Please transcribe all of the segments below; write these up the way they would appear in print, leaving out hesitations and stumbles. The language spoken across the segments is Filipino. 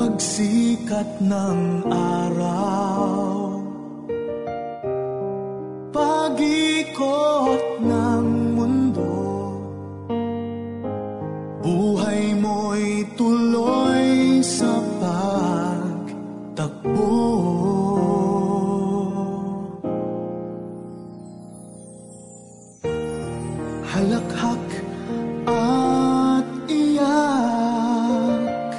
Pagsikat ng araw, pag-ikot ng mundo, buhay mo'y tuloy sa pagtakbo. Halakhak at iyak,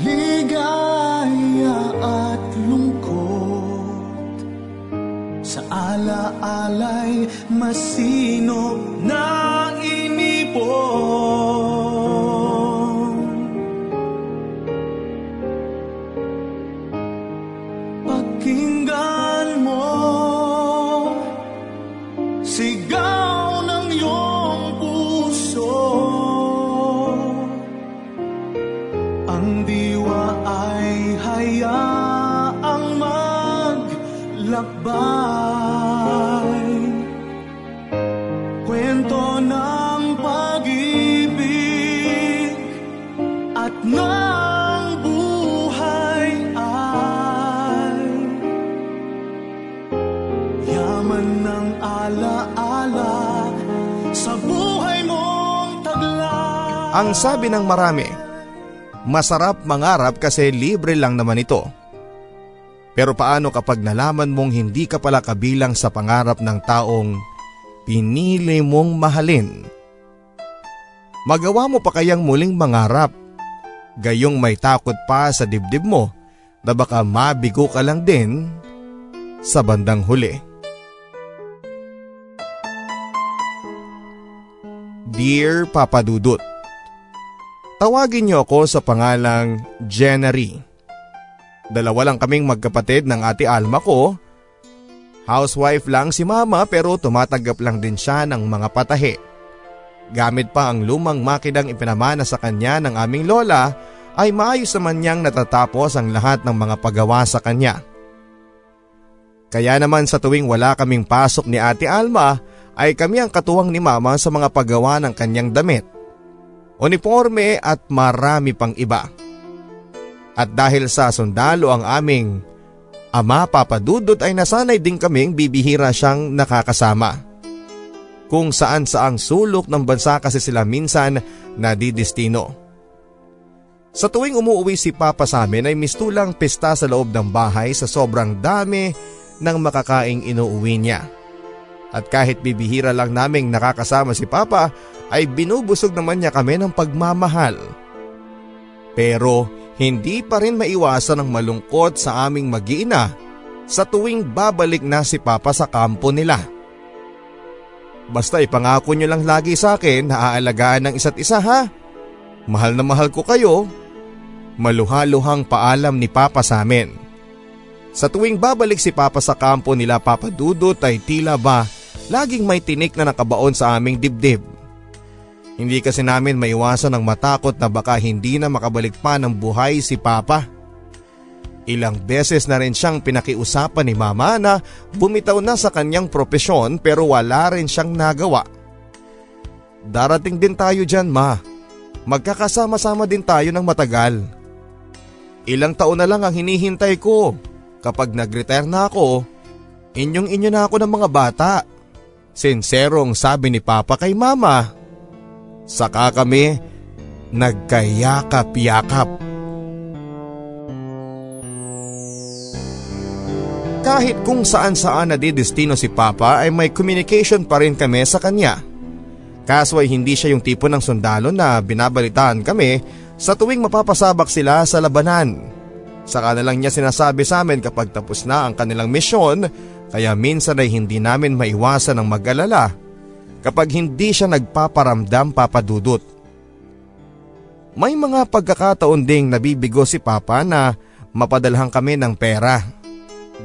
ligaya at lungkot, sa ala-alay masino na inipon. Pakinggan mo sigaw ng iyong puso, ang diwa ay hayaang maglakbay. Kwento ng pag-ibig at ng buhay ay yaman ng alaala sa buhay mong taglay. Ang sabi ng marami, masarap mangarap kasi libre lang naman ito. Pero paano kapag nalaman mong hindi ka pala kabilang sa pangarap ng taong pinili mong mahalin? Magawa mo pa kayang muling mangarap? Gayong may takot pa sa dibdib mo na baka mabigo ka lang din sa bandang huli. Dear Papa Dudut, tawagin niyo ako sa pangalang Jennery. Dalawa lang kaming magkapatid ng Ate Alma ko. Housewife lang si Mama pero tumatanggap lang din siya ng mga patahe. Gamit pa ang lumang makinang ipinamana sa kanya ng aming lola ay maayos naman niyang natatapos ang lahat ng mga paggawa sa kanya. Kaya naman sa tuwing wala kaming pasok ni Ate Alma ay kami ang katuwang ni Mama sa mga paggawa ng kanyang damit, uniforme at marami pang iba. At dahil sa sundalo ang aming ama, Papa Dudut, ay nasanay din kaming bibihira siyang nakakasama. Kung saan saang sulok ng bansa kasi sila minsan nadidestino. Sa tuwing umuwi si Papa sa amin ay mistulang pista sa loob ng bahay sa sobrang dami ng makakaing inuuwi niya. At kahit bibihira lang naming nakakasama si Papa ay binubusog naman niya kami ng pagmamahal. Pero hindi pa rin maiwasan ang malungkot sa aming mag-iina sa tuwing babalik na si Papa sa kampo nila. Basta ipangako niyo lang lagi sa akin na aalagaan ng isa't isa, ha? Mahal na mahal ko kayo. Maluhaluhang paalam ni Papa sa amin. Sa tuwing babalik si Papa sa kampo nila, Papa Dudut, ay tila ba laging may tinik na nakabaon sa aming dibdib. Hindi kasi namin maiwasan ang matakot na baka hindi na makabalik pa ng buhay si Papa. Ilang beses na rin siyang pinakiusapan ni Mama na bumitaw na sa kanyang propesyon pero wala rin siyang nagawa. Darating din tayo dyan, Ma. Magkakasama-sama din tayo ng matagal. Ilang taon na lang ang hinihintay ko. Kapag nag-retire na ako, inyong-inyo na ako ng mga bata. Sinserong sabi ni Papa kay Mama. Saka kami nagkayakap-yakap. Kahit kung saan-saan nadidestino si Papa ay may communication pa rin kami sa kanya. Kaso ay hindi siya yung tipo ng sundalo na binabalitaan kami sa tuwing mapapasabak sila sa labanan. Saka na lang niya sinasabi sa amin kapag tapos na ang kanilang misyon Kaya minsan ay hindi namin maiwasan ang mag-alala kapag hindi siya nagpaparamdam, Papa Dudut. May mga pagkakataon ding nabibigo si Papa na mapadalhan kami ng pera.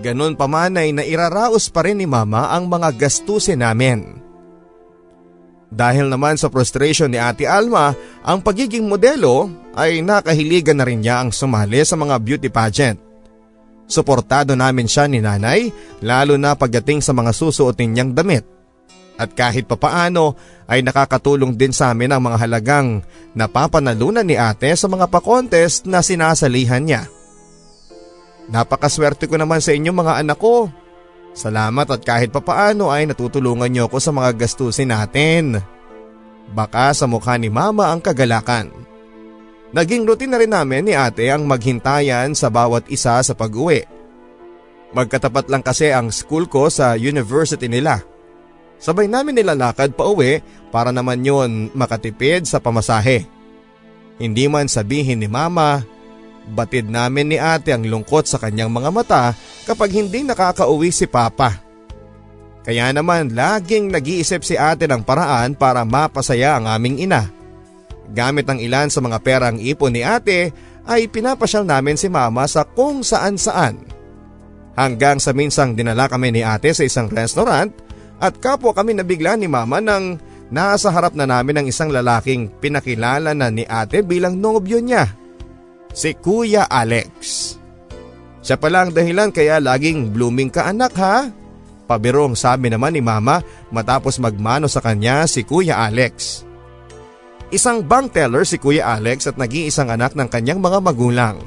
Ganun pa man ay nairaraos pa rin ni Mama ang mga gastusin namin. Dahil naman sa frustration ni Ate Alma, ang pagiging modelo ay nakahiligan na rin niya ang sumali sa mga beauty pageant. Suportado namin siya ni Nanay, lalo na pagdating sa mga susuotin niyang damit. At kahit papaano ay nakakatulong din sa amin ang mga halagang napapanalunan ni Ate sa mga pa-contest na sinasalihan niya. Napakaswerte ko naman sa inyo mga anak ko. Salamat at kahit papaano ay natutulungan niyo ako sa mga gastusin natin. Baka sa mukha ni Mama ang kagalakan. Naging routine na rin namin ni Ate ang maghintayan sa bawat isa sa pag-uwi. Magkatapat lang kasi ang school ko sa university nila. Sabay namin nilalakad pa uwi para naman yun makatipid sa pamasahe. Hindi man sabihin ni Mama, batid namin ni Ate ang lungkot sa kanyang mga mata kapag hindi nakakauwi si Papa. Kaya naman laging nag-iisip si Ate ng paraan para mapasaya ang aming ina. Gamit ang ilan sa mga perang ipon ni Ate ay pinapasyal namin si Mama sa kung saan saan. Hanggang sa minsang dinala kami ni Ate sa isang restaurant at kapwa kami nabigla ni Mama nang nasa harap na namin ang isang lalaking pinakilala na ni Ate bilang nobyo niya. Si Kuya Alex. Siya pala ang dahilan kaya laging blooming ka anak ha? Pabirong sabi naman ni Mama matapos magmano sa kanya si Kuya Alex. Isang bank teller si Kuya Alex at nag-iisang anak ng kanyang mga magulang.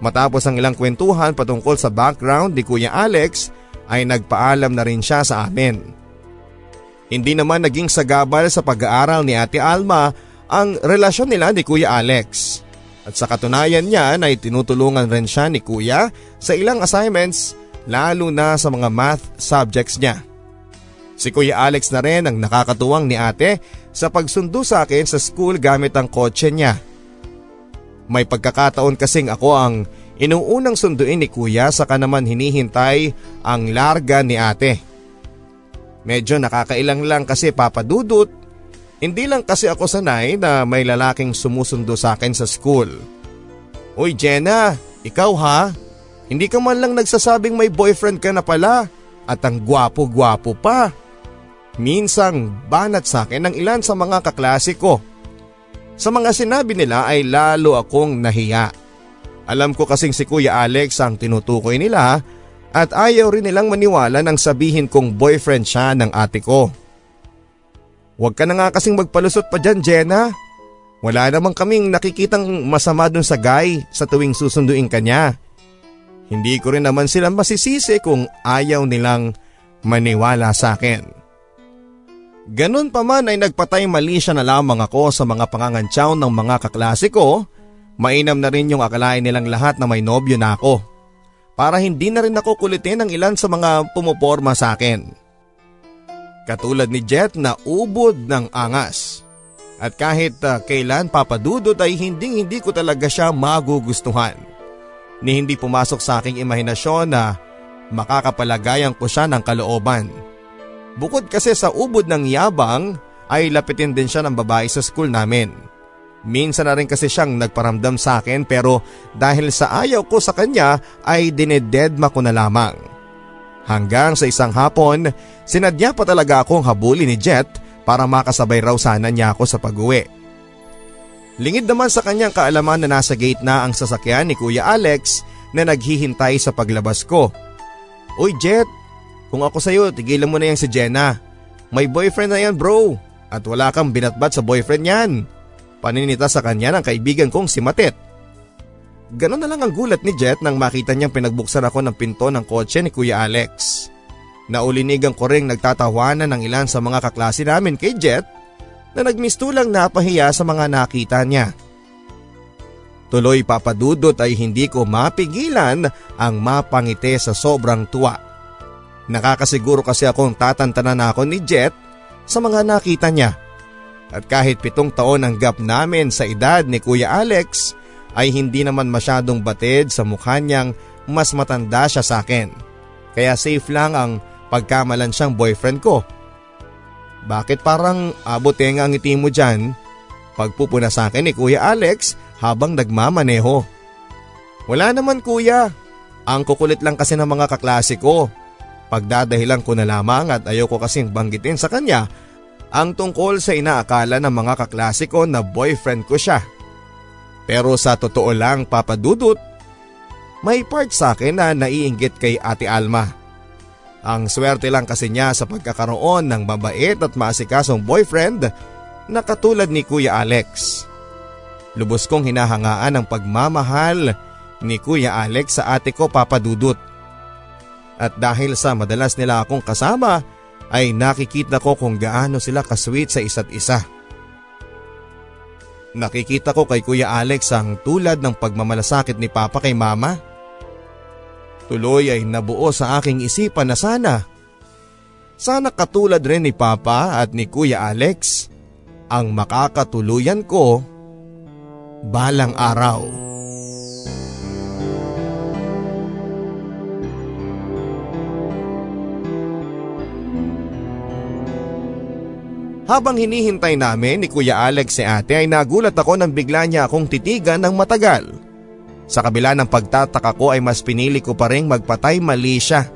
Matapos ang ilang kwentuhan patungkol sa background ni Kuya Alex ay nagpaalam na rin siya sa amin. Hindi naman naging sagabal sa pag-aaral ni Ate Alma ang relasyon nila ni Kuya Alex. At sa katunayan niyan ay tinutulungan rin siya ni Kuya sa ilang assignments lalo na sa mga math subjects niya. Si Kuya Alex na rin ang nakakatuwang ni Ate sa pagsundo sa akin sa school gamit ang kotse niya. May pagkakataon kasing ako ang inuunang sunduin ni Kuya saka naman hinihintay ang larga ni Ate. Medyo nakakailang lang kasi Papa Dudut. Hindi lang kasi ako sanay na may lalaking sumusundo sa akin sa school. Uy Jenna, ikaw ha? Hindi ka man lang nagsasabing may boyfriend ka na pala at ang gwapo-gwapo pa. Minsang banat sa akin ng ilan sa mga kaklasiko. Sa mga sinabi nila ay lalo akong nahiya. Alam ko kasing si Kuya Alex ang tinutukoy nila at ayaw rin nilang maniwala nang sabihin kong boyfriend siya ng ate ko. Huwag ka na nga kasing magpalusot pa dyan, Jenna. Wala namang kaming nakikitang masama dun sa guy sa tuwing susunduin ka niya. Hindi ko rin naman sila masisisi kung ayaw nilang maniwala sa akin. Ganun pa man ay nagpatay mali siya na lamang ako sa mga pangangantsaw ng mga kaklase ko. Mainam na rin yung akalain nilang lahat na may nobyo na ako. Para hindi na rin ako kulitin ng ilan sa mga pumuporma sa akin. Katulad ni Jet na ubod ng angas. At kahit kailan papadudod ay hindi ko talaga siya magugustuhan. Ni hindi pumasok sa aking imahinasyon na makakapalagayan ko siya ng kalooban. Bukod kasi sa ubod ng yabang ay lapitin din siya ng babae sa school namin. Minsan na rin kasi siyang nagparamdam sa akin pero dahil sa ayaw ko sa kanya ay dinededma ko na lamang. Hanggang sa isang hapon, sinadya pa talaga akong habulin ni Jet para makasabay raw sana niya ako sa pag-uwi. Lingid naman sa kanyang kaalaman na nasa gate na ang sasakyan ni Kuya Alex na naghihintay sa paglabas ko. Uy Jet, kung ako sa'yo tigilan mo na yan si Jenna. May boyfriend na yan bro at wala kang binatbat sa boyfriend yan. Paninita sa kanya ng kaibigan kong si Matet. Ganon na lang ang gulat ni Jet nang makita niyang pinagbuksan ako ng pinto ng kotse ni Kuya Alex. Naulinigan ko ring nagtatawanan ng ilan sa mga kaklase namin kay Jet na nagmistulang napahiya sa mga nakita niya. Tuloy papadudot ay hindi ko mapigilan ang mapangiti sa sobrang tuwa. Nakakasiguro kasi akong tatantanan na ako ni Jet sa mga nakita niya. At kahit 7 taon ang gap namin sa edad ni Kuya Alex ay hindi naman masyadong batid sa mukha niyang mas matanda siya sa akin. Kaya safe lang ang pagkamalansyang boyfriend ko. Bakit parang abotenga ang ngiti mo dyan? Pagpupuna sa akin ni Kuya Alex habang nagmamaneho. Wala naman kuya, ang kukulit lang kasi ng mga kaklase ko. Pagdadahilan ko na lamang at ayoko kasing banggitin sa kanya ang tungkol sa inaakala ng mga kaklase ko na boyfriend ko siya. Pero sa totoo lang Papa Dudut, may part sa akin na naiinggit kay Ate Alma. Ang swerte lang kasi niya sa pagkakaroon ng mabait at maasikasong boyfriend na katulad ni Kuya Alex. Lubos kong hinahangaan ang pagmamahal ni Kuya Alex sa ate ko Papa Dudut. At dahil sa madalas nila akong kasama ay nakikita ko kung gaano sila ka-sweet sa isa't isa. Nakikita ko kay Kuya Alex ang tulad ng pagmamalasakit ni Papa kay Mama. Tuloy ay nabuo sa aking isipan na sana katulad rin ni Papa at ni Kuya Alex ang makakatuluyan ko balang araw. Habang hinihintay namin ni Kuya Alex si ate ay nagulat ako nang bigla niya akong titigan ng matagal. Sa kabila ng pagtataka ko ay mas pinili ko pa ring magpatay mali siya.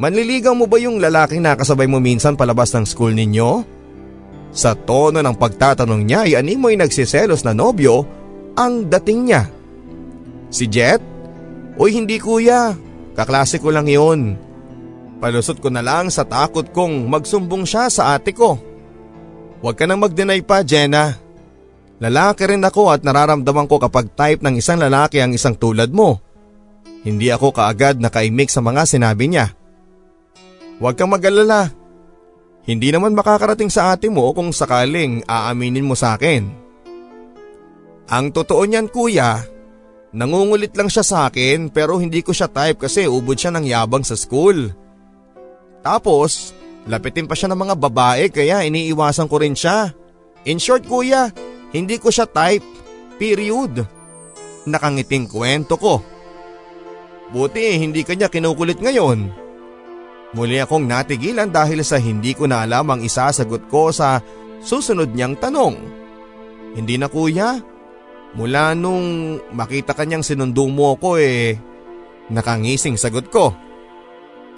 Manliligaw mo ba yung lalaking nakasabay mo minsan palabas ng school ninyo? Sa tono ng pagtatanong niya ay animoy nagsiselos na nobyo ang dating niya. Si Jet? Uy hindi kuya, kaklase ko lang yun. Palusot ko na lang sa takot kong magsumbong siya sa ate ko. Huwag ka nang mag-deny pa Jenna. Lalaki rin ako at nararamdaman ko kapag type ng isang lalaki ang isang tulad mo. Hindi ako kaagad nakaimik sa mga sinabi niya. Huwag kang mag-alala. Hindi naman makakarating sa ate mo kung sakaling aaminin mo sa akin. Ang totoo niyan kuya, nangungulit lang siya sa akin pero hindi ko siya type kasi ubod siya ng yabang sa school. Tapos, lapitin pa siya ng mga babae kaya iniiwasan ko rin siya. In short kuya, hindi ko siya type, period. Nakangiting kwento ko. Buti hindi kanya kinukulit ngayon. Muli akong natigilan dahil sa hindi ko na alam ang isasagot ko sa susunod niyang tanong. Hindi na kuya, mula nung makita kanyang sinundo mo ko nakangising sagot ko.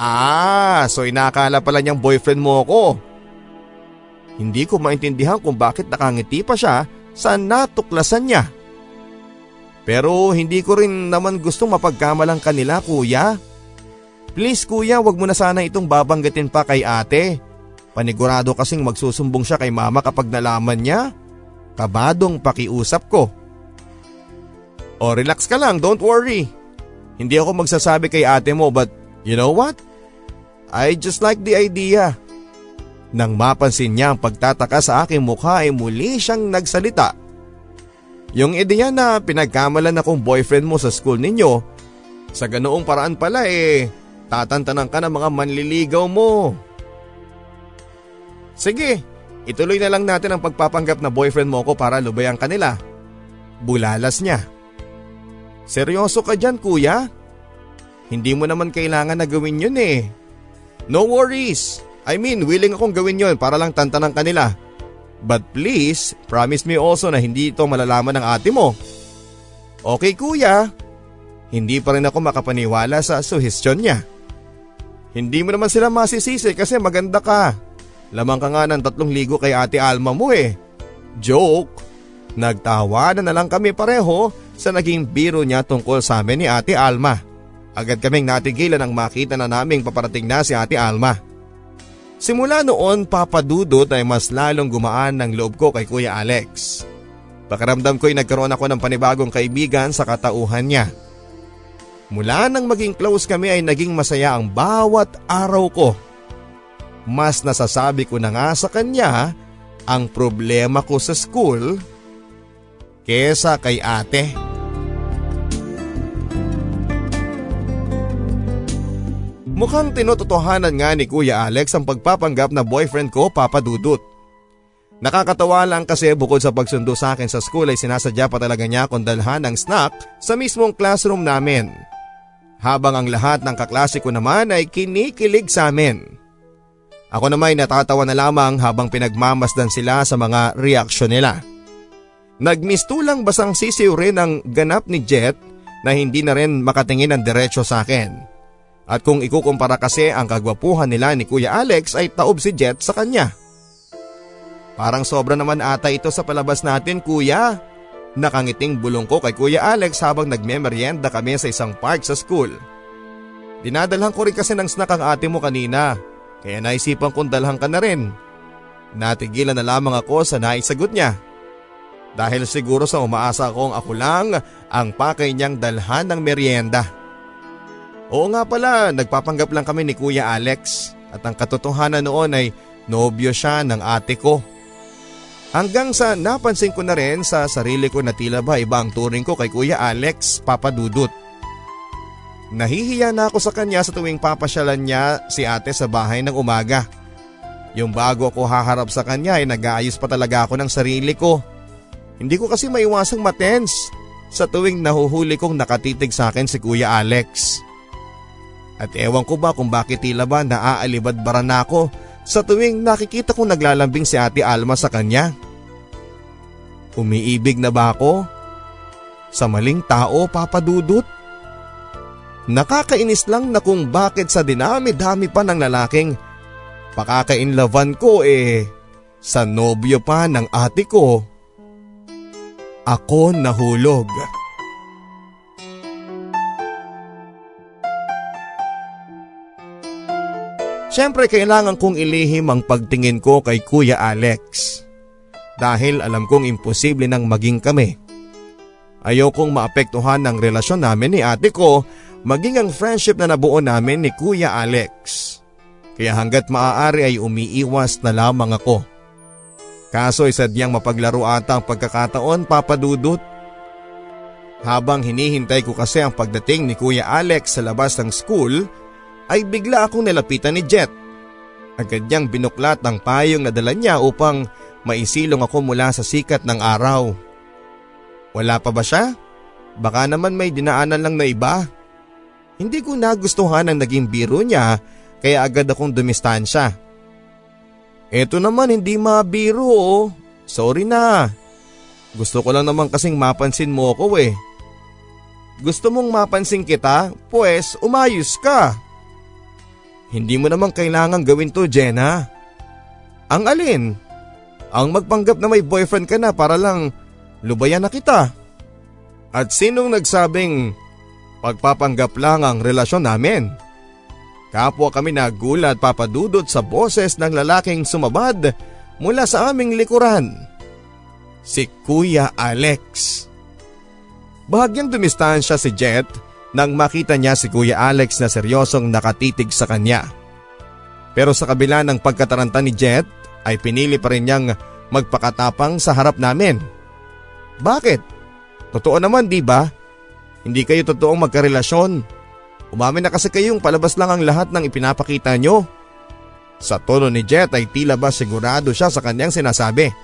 Ah, so inakala pala niyang boyfriend mo ko. Hindi ko maintindihan kung bakit nakangiti pa siya sa natuklasan niya. Pero hindi ko rin naman gustong mapagkamalang kanila kuya. Please kuya, wag mo na sana itong babanggitin pa kay ate. Panigurado kasing magsusumbong siya kay mama kapag nalaman niya. Kabadong pakiusap ko. O relax ka lang, don't worry. Hindi ako magsasabi kay ate mo but you know what? I just like the idea. Nang mapansin niya ang pagtataka sa aking mukha ay muli siyang nagsalita. Yung ideya na pinagkamalan akong boyfriend mo sa school ninyo, sa ganoong paraan pala tatantanan ka ng mga manliligaw mo. Sige, ituloy na lang natin ang pagpapanggap na boyfriend mo ko para lubayan kanila. Bulalas niya. Seryoso ka dyan kuya? Hindi mo naman kailangan na gawin yun No worries. I mean, willing akong gawin yon para lang tantanan kanila. But please, promise me also na hindi ito malalaman ng ate mo. Okay kuya. Hindi pa rin ako makapaniwala sa suhestyon niya. Hindi mo naman sila masisisi kasi maganda ka. Lamang ka nga ng 3,000 kay Ate Alma mo Joke. Nagtawanan na lang kami pareho sa naging biro niya tungkol sa amin ni Ate Alma. Agad kaming natigilan nang makita na naming paparating na si Ate Alma. Simula noon Papa Dudut ay mas lalong gumaan ng loob ko kay Kuya Alex. Pakiramdam ko'y nagkaroon ako ng panibagong kaibigan sa katauhan niya. Mula nang maging close kami ay naging masaya ang bawat araw ko. Mas nasasabi ko na nga sa kanya ang problema ko sa school kesa kay ate. Mukhang tinototohanan nga ni Kuya Alex ang pagpapanggap na boyfriend ko, Papa Dudut. Nakakatawa lang kasi bukod sa pagsundo sa akin sa school ay sinasadya pa talaga niya akong dalhan ng snack sa mismong classroom namin. habang ang lahat ng kaklase ko naman ay kinikilig sa amin. Ako naman ay natatawa na lamang habang pinagmamasdan sila sa mga reaksyon nila. Nagmistulang basang sisiw rin ang ganap ni Jet na hindi na rin makatingin ng diretso sa akin. At kung ikukumpara kasi ang kagwapuhan nila ni Kuya Alex ay taob si Jet sa kanya. Parang sobra naman ata ito sa palabas natin, Kuya. Nakangiting bulong ko kay Kuya Alex habang nagmemeryenda kami sa isang park sa school. Dinadalhan ko rin kasi ng snack ang ate mo kanina, kaya naisipan kong dalhan ka na rin. Natigilan na lamang ako sa naisagot niya. Dahil siguro sa umaasa akong ako lang ang pakay niyang dalhan ng meryenda. Oo nga pala, nagpapanggap lang kami ni Kuya Alex at ang katotohanan noon ay nobyo siya ng ate ko. Hanggang sa napansin ko na rin sa sarili ko na tila ba iba ang turing ko kay Kuya Alex, Papa Dudut. Nahihiya na ako sa kanya sa tuwing papasyalan niya si ate sa bahay ng umaga. Yung bago ako haharap sa kanya ay nag-aayos pa talaga ako ng sarili ko. Hindi ko kasi maiwasang matense sa tuwing nahuhuli kong nakatitig sa akin si Kuya Alex. At ewan ko ba kung bakit tila ba naaalibadbara na ako sa tuwing nakikita kong naglalambing si Ate Alma sa kanya. Umiibig na ba ako? Sa maling tao, Papa Dudut? Nakakainis lang na kung bakit sa dinami-dami pa ng lalaking pakakainlavan ko sa nobyo pa ng ate ko, ako nahulog. Siyempre kailangan kong ilihim ang pagtingin ko kay Kuya Alex dahil alam kong imposible nang maging kami. Ayokong maapektuhan ang relasyon namin ni ate ko maging ang friendship na nabuo namin ni Kuya Alex. Kaya hanggat maaari ay umiiwas na lamang ako. Kaso isadyang mapaglaro ata ang pagkakataon, Papa Dudut. Habang hinihintay ko kasi ang pagdating ni Kuya Alex sa labas ng school, ay bigla akong nilapitan ni Jet. Agad niyang binuklat ang payong na dala niya upang maisilong ako mula sa sikat ng araw. Wala pa ba siya? Baka naman may dinaanan lang na iba. Hindi ko nagustuhan ang naging biro niya kaya agad akong dumistansya. Eto naman hindi mabiro Sorry na. Gusto ko lang naman kasing mapansin mo ako Gusto mong mapansin kita? Pues umayos ka. Hindi mo naman kailangang gawin to, Jenna. Ang alin? Ang magpanggap na may boyfriend ka na para lang lubayan na kita. At sinong nagsabing pagpapanggap lang ang relasyon namin? Kapwa kami nagulat, Papa Dudut, sa boses ng lalaking sumabad mula sa aming likuran. Si Kuya Alex. Bahagyang dumistansya si Jet nang makita niya si Kuya Alex na seryosong nakatitig sa kanya. Pero sa kabila ng pagkataranta ni Jet ay pinili pa rin niyang magpakatapang sa harap namin. Bakit? Totoo naman, di ba? Hindi kayo totoong magkarelasyon. Umamin na kasi kayong palabas lang ang lahat ng ipinapakita niyo. Sa tono ni Jet ay tila ba sigurado siya sa kanyang sinasabi.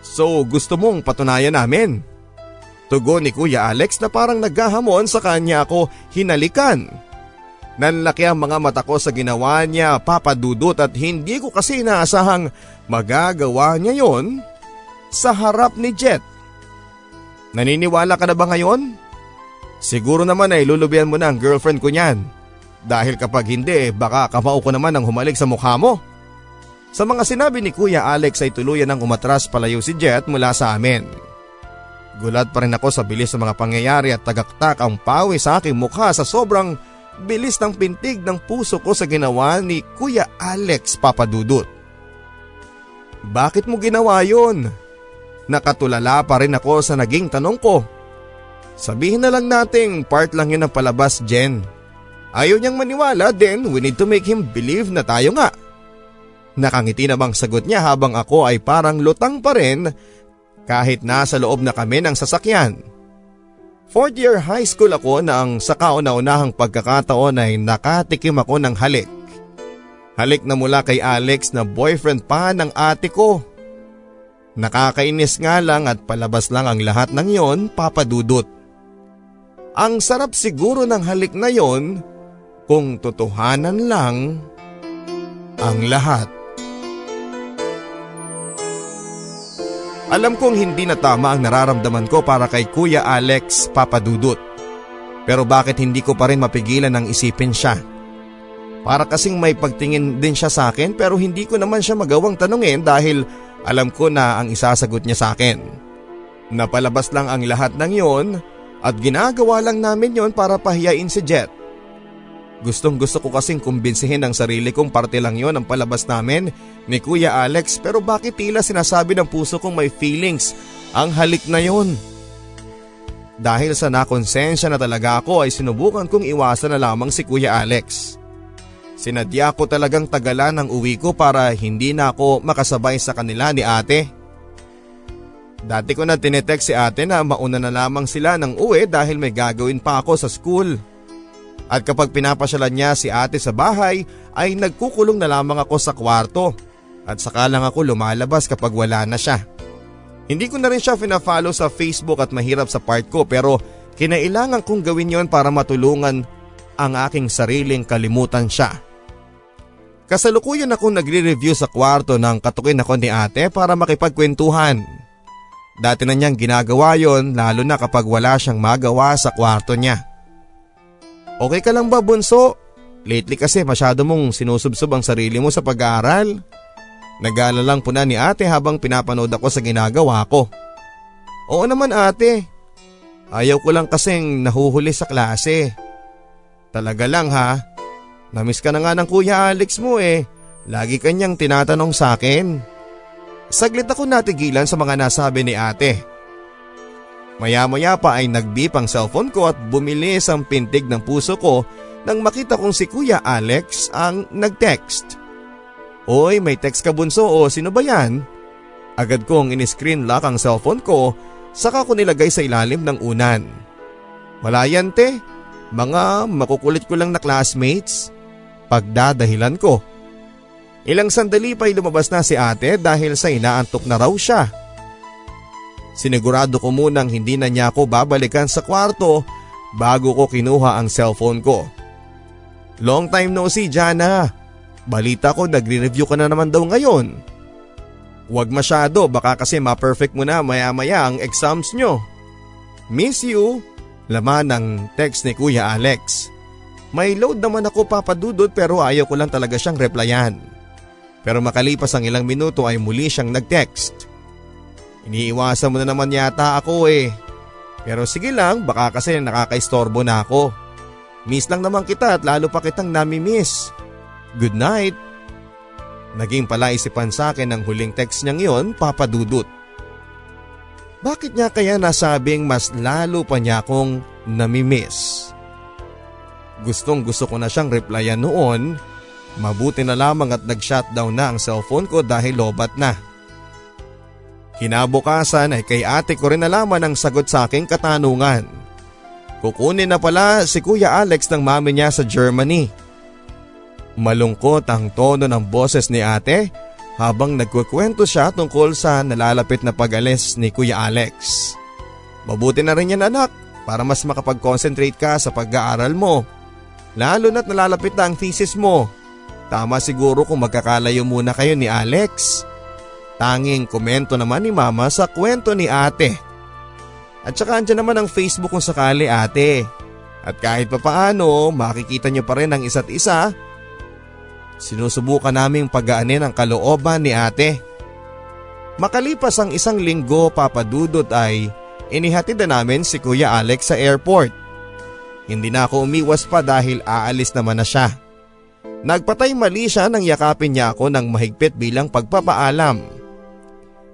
So gusto mong patunayan namin? Tugon ni Kuya Alex na parang naghahamon sa kanya ako hinalikan. Nanlaki ang mga mata ko sa ginawa niya, Papa Dudut, at hindi ko kasi inaasahang magagawa niya yon sa harap ni Jet. Naniniwala ka na ba ngayon? Siguro naman ay lulubihan mo na ang girlfriend ko niyan. Dahil kapag hindi, baka kamao ko naman ang humalik sa mukha mo. Sa mga sinabi ni Kuya Alex ay tuluyan ng umatras palayo si Jet mula sa amin. Gulat pa rin ako sa bilis ng mga pangyayari at tagaktak ang pawis sa aking mukha sa sobrang bilis ng pintig ng puso ko sa ginawa ni Kuya Alex, Papa Dudut. Bakit mo ginawa yun? Nakatulala pa rin ako sa naging tanong ko. Sabihin na lang nating part lang yun ang palabas, Jen. Ayaw niyang maniwala, then we need to make him believe na tayo nga. Nakangiti na bang sagot niya habang ako ay parang lutang pa rin kahit nasa loob na kami ng sasakyan. Fourth year high school ako na ang sa kauna-unahang pagkakataon ay nakatikim ako ng halik. Halik na mula kay Alex na boyfriend pa ng ate ko. Nakakainis nga lang at palabas lang ang lahat ng yon, Papa Dudut. Ang sarap siguro ng halik na yon kung totohanan lang ang lahat. Alam kong hindi na tama ang nararamdaman ko para kay Kuya Alex, Papa Dudut. Pero bakit hindi ko pa rin mapigilan ang isipin siya? Para kasing may pagtingin din siya sa akin pero hindi ko naman siya magawang tanungin dahil alam ko na ang isasagot niya sa akin. Napalabas lang ang lahat ng yon at ginagawa lang namin yon para pahiyain si Jet. Gustong gusto ko kasing kumbinsihin ang sarili kong parte lang yon ang palabas namin ni Kuya Alex, pero bakit tila sinasabi ng puso kong may feelings ang halik na yon? Dahil sa nakonsensya na talaga ako ay sinubukan kong iwasan na lamang si Kuya Alex. Sinadya ko talagang tagalan ang uwi ko para hindi na ako makasabay sa kanila ni ate. Dati ko na tinetext si ate na mauna na lamang sila ng uwi dahil may gagawin pa ako sa school. At kapag pinapasyalan niya si ate sa bahay ay nagkukulong na lamang ako sa kwarto at saka lang ako lumalabas kapag wala na siya. Hindi ko na rin siya fina-follow sa Facebook at mahirap sa part ko pero kinailangan kong gawin yon para matulungan ang aking sariling kalimutan siya. Kasalukuyan akong nagre-review sa kwarto ng katukin ako ni ate para makipagkwentuhan. Dati na niyang ginagawa yon lalo na kapag wala siyang magawa sa kwarto niya. Okay ka lang ba, bunso? Lately kasi masyado mong sinusubsob ang sarili mo sa pag-aaral. Nag-aalala lang po na ni ate habang pinapanood ako sa ginagawa ko. Oo naman ate. Ayaw ko lang kasing nahuhuli sa klase. Talaga lang ha. Namiss ka na nga ng Kuya Alex mo eh. Lagi kanyang tinatanong sa akin. Saglit ako natigilan sa mga nasabi ni ate. Maya-maya pa ay nagbip ang cellphone ko at bumilis ang pintig ng puso ko nang makita kong si Kuya Alex ang nag-text. Oy, may text ka bunso o sino ba yan? Agad kong in-screen lock ang cellphone ko saka ko nilagay sa ilalim ng unan. Wala yan te, mga makukulit ko lang na classmates. Pagdadahilan ko. Ilang sandali pa ay lumabas na si ate dahil sa inaantok na raw siya. Sinigurado ko munang hindi na niya ako babalikan sa kwarto bago ko kinuha ang cellphone ko. Long time no see, Jana. Balita ko nagre-review ka na naman daw ngayon. Huwag masyado, baka kasi ma-perfect mo na maya-maya ang exams nyo. Miss you, laman ng text ni Kuya Alex. May load naman ako papadudod pero ayaw ko lang talaga siyang replyan. Pero makalipas ang ilang minuto ay muli siyang nag-text. Iniiwasan mo na naman yata ako eh. Pero sige lang, baka kasi nakakaistorbo na ako. Miss lang naman kita at lalo pa kitang nami-miss. Good night. Naging palaisipan sa akin ang huling text niyang yon, Papa Dudut. Bakit niya kaya nasabing mas lalo pa niya akong nami-miss? Gustong gusto ko na siyang replyan noon. Mabuti na lamang at nag-shutdown na ang cellphone ko dahil lobat na. Kinabukasan ay kay ate ko rin nalaman ang sagot sa aking katanungan. Kukunin na pala si Kuya Alex ng mami niya sa Germany. Malungkot ang tono ng boses ni ate habang nagkukwento siya tungkol sa nalalapit na pag-alis ni Kuya Alex. Mabuti na rin yan anak para mas makapag-concentrate ka sa pag-aaral mo. Lalo na't nalalapit na ang thesis mo. Tama siguro kung magkakalayo muna kayo ni Alex. Tanging komento naman ni mama sa kwento ni ate. At saka andyan naman ang Facebook kung sakali ate. At kahit papaano makikita niyo pa rin ang isa't isa. Sinusubukan naming pagaanin ang kalooban ni ate. Makalipas ang isang linggo papadudot ay inihatid na namin si Kuya Alex sa airport. Hindi na ako umiwas pa dahil aalis naman na siya. Nagpatay mali siya nang yakapin niya ako ng mahigpit bilang pagpapaalam.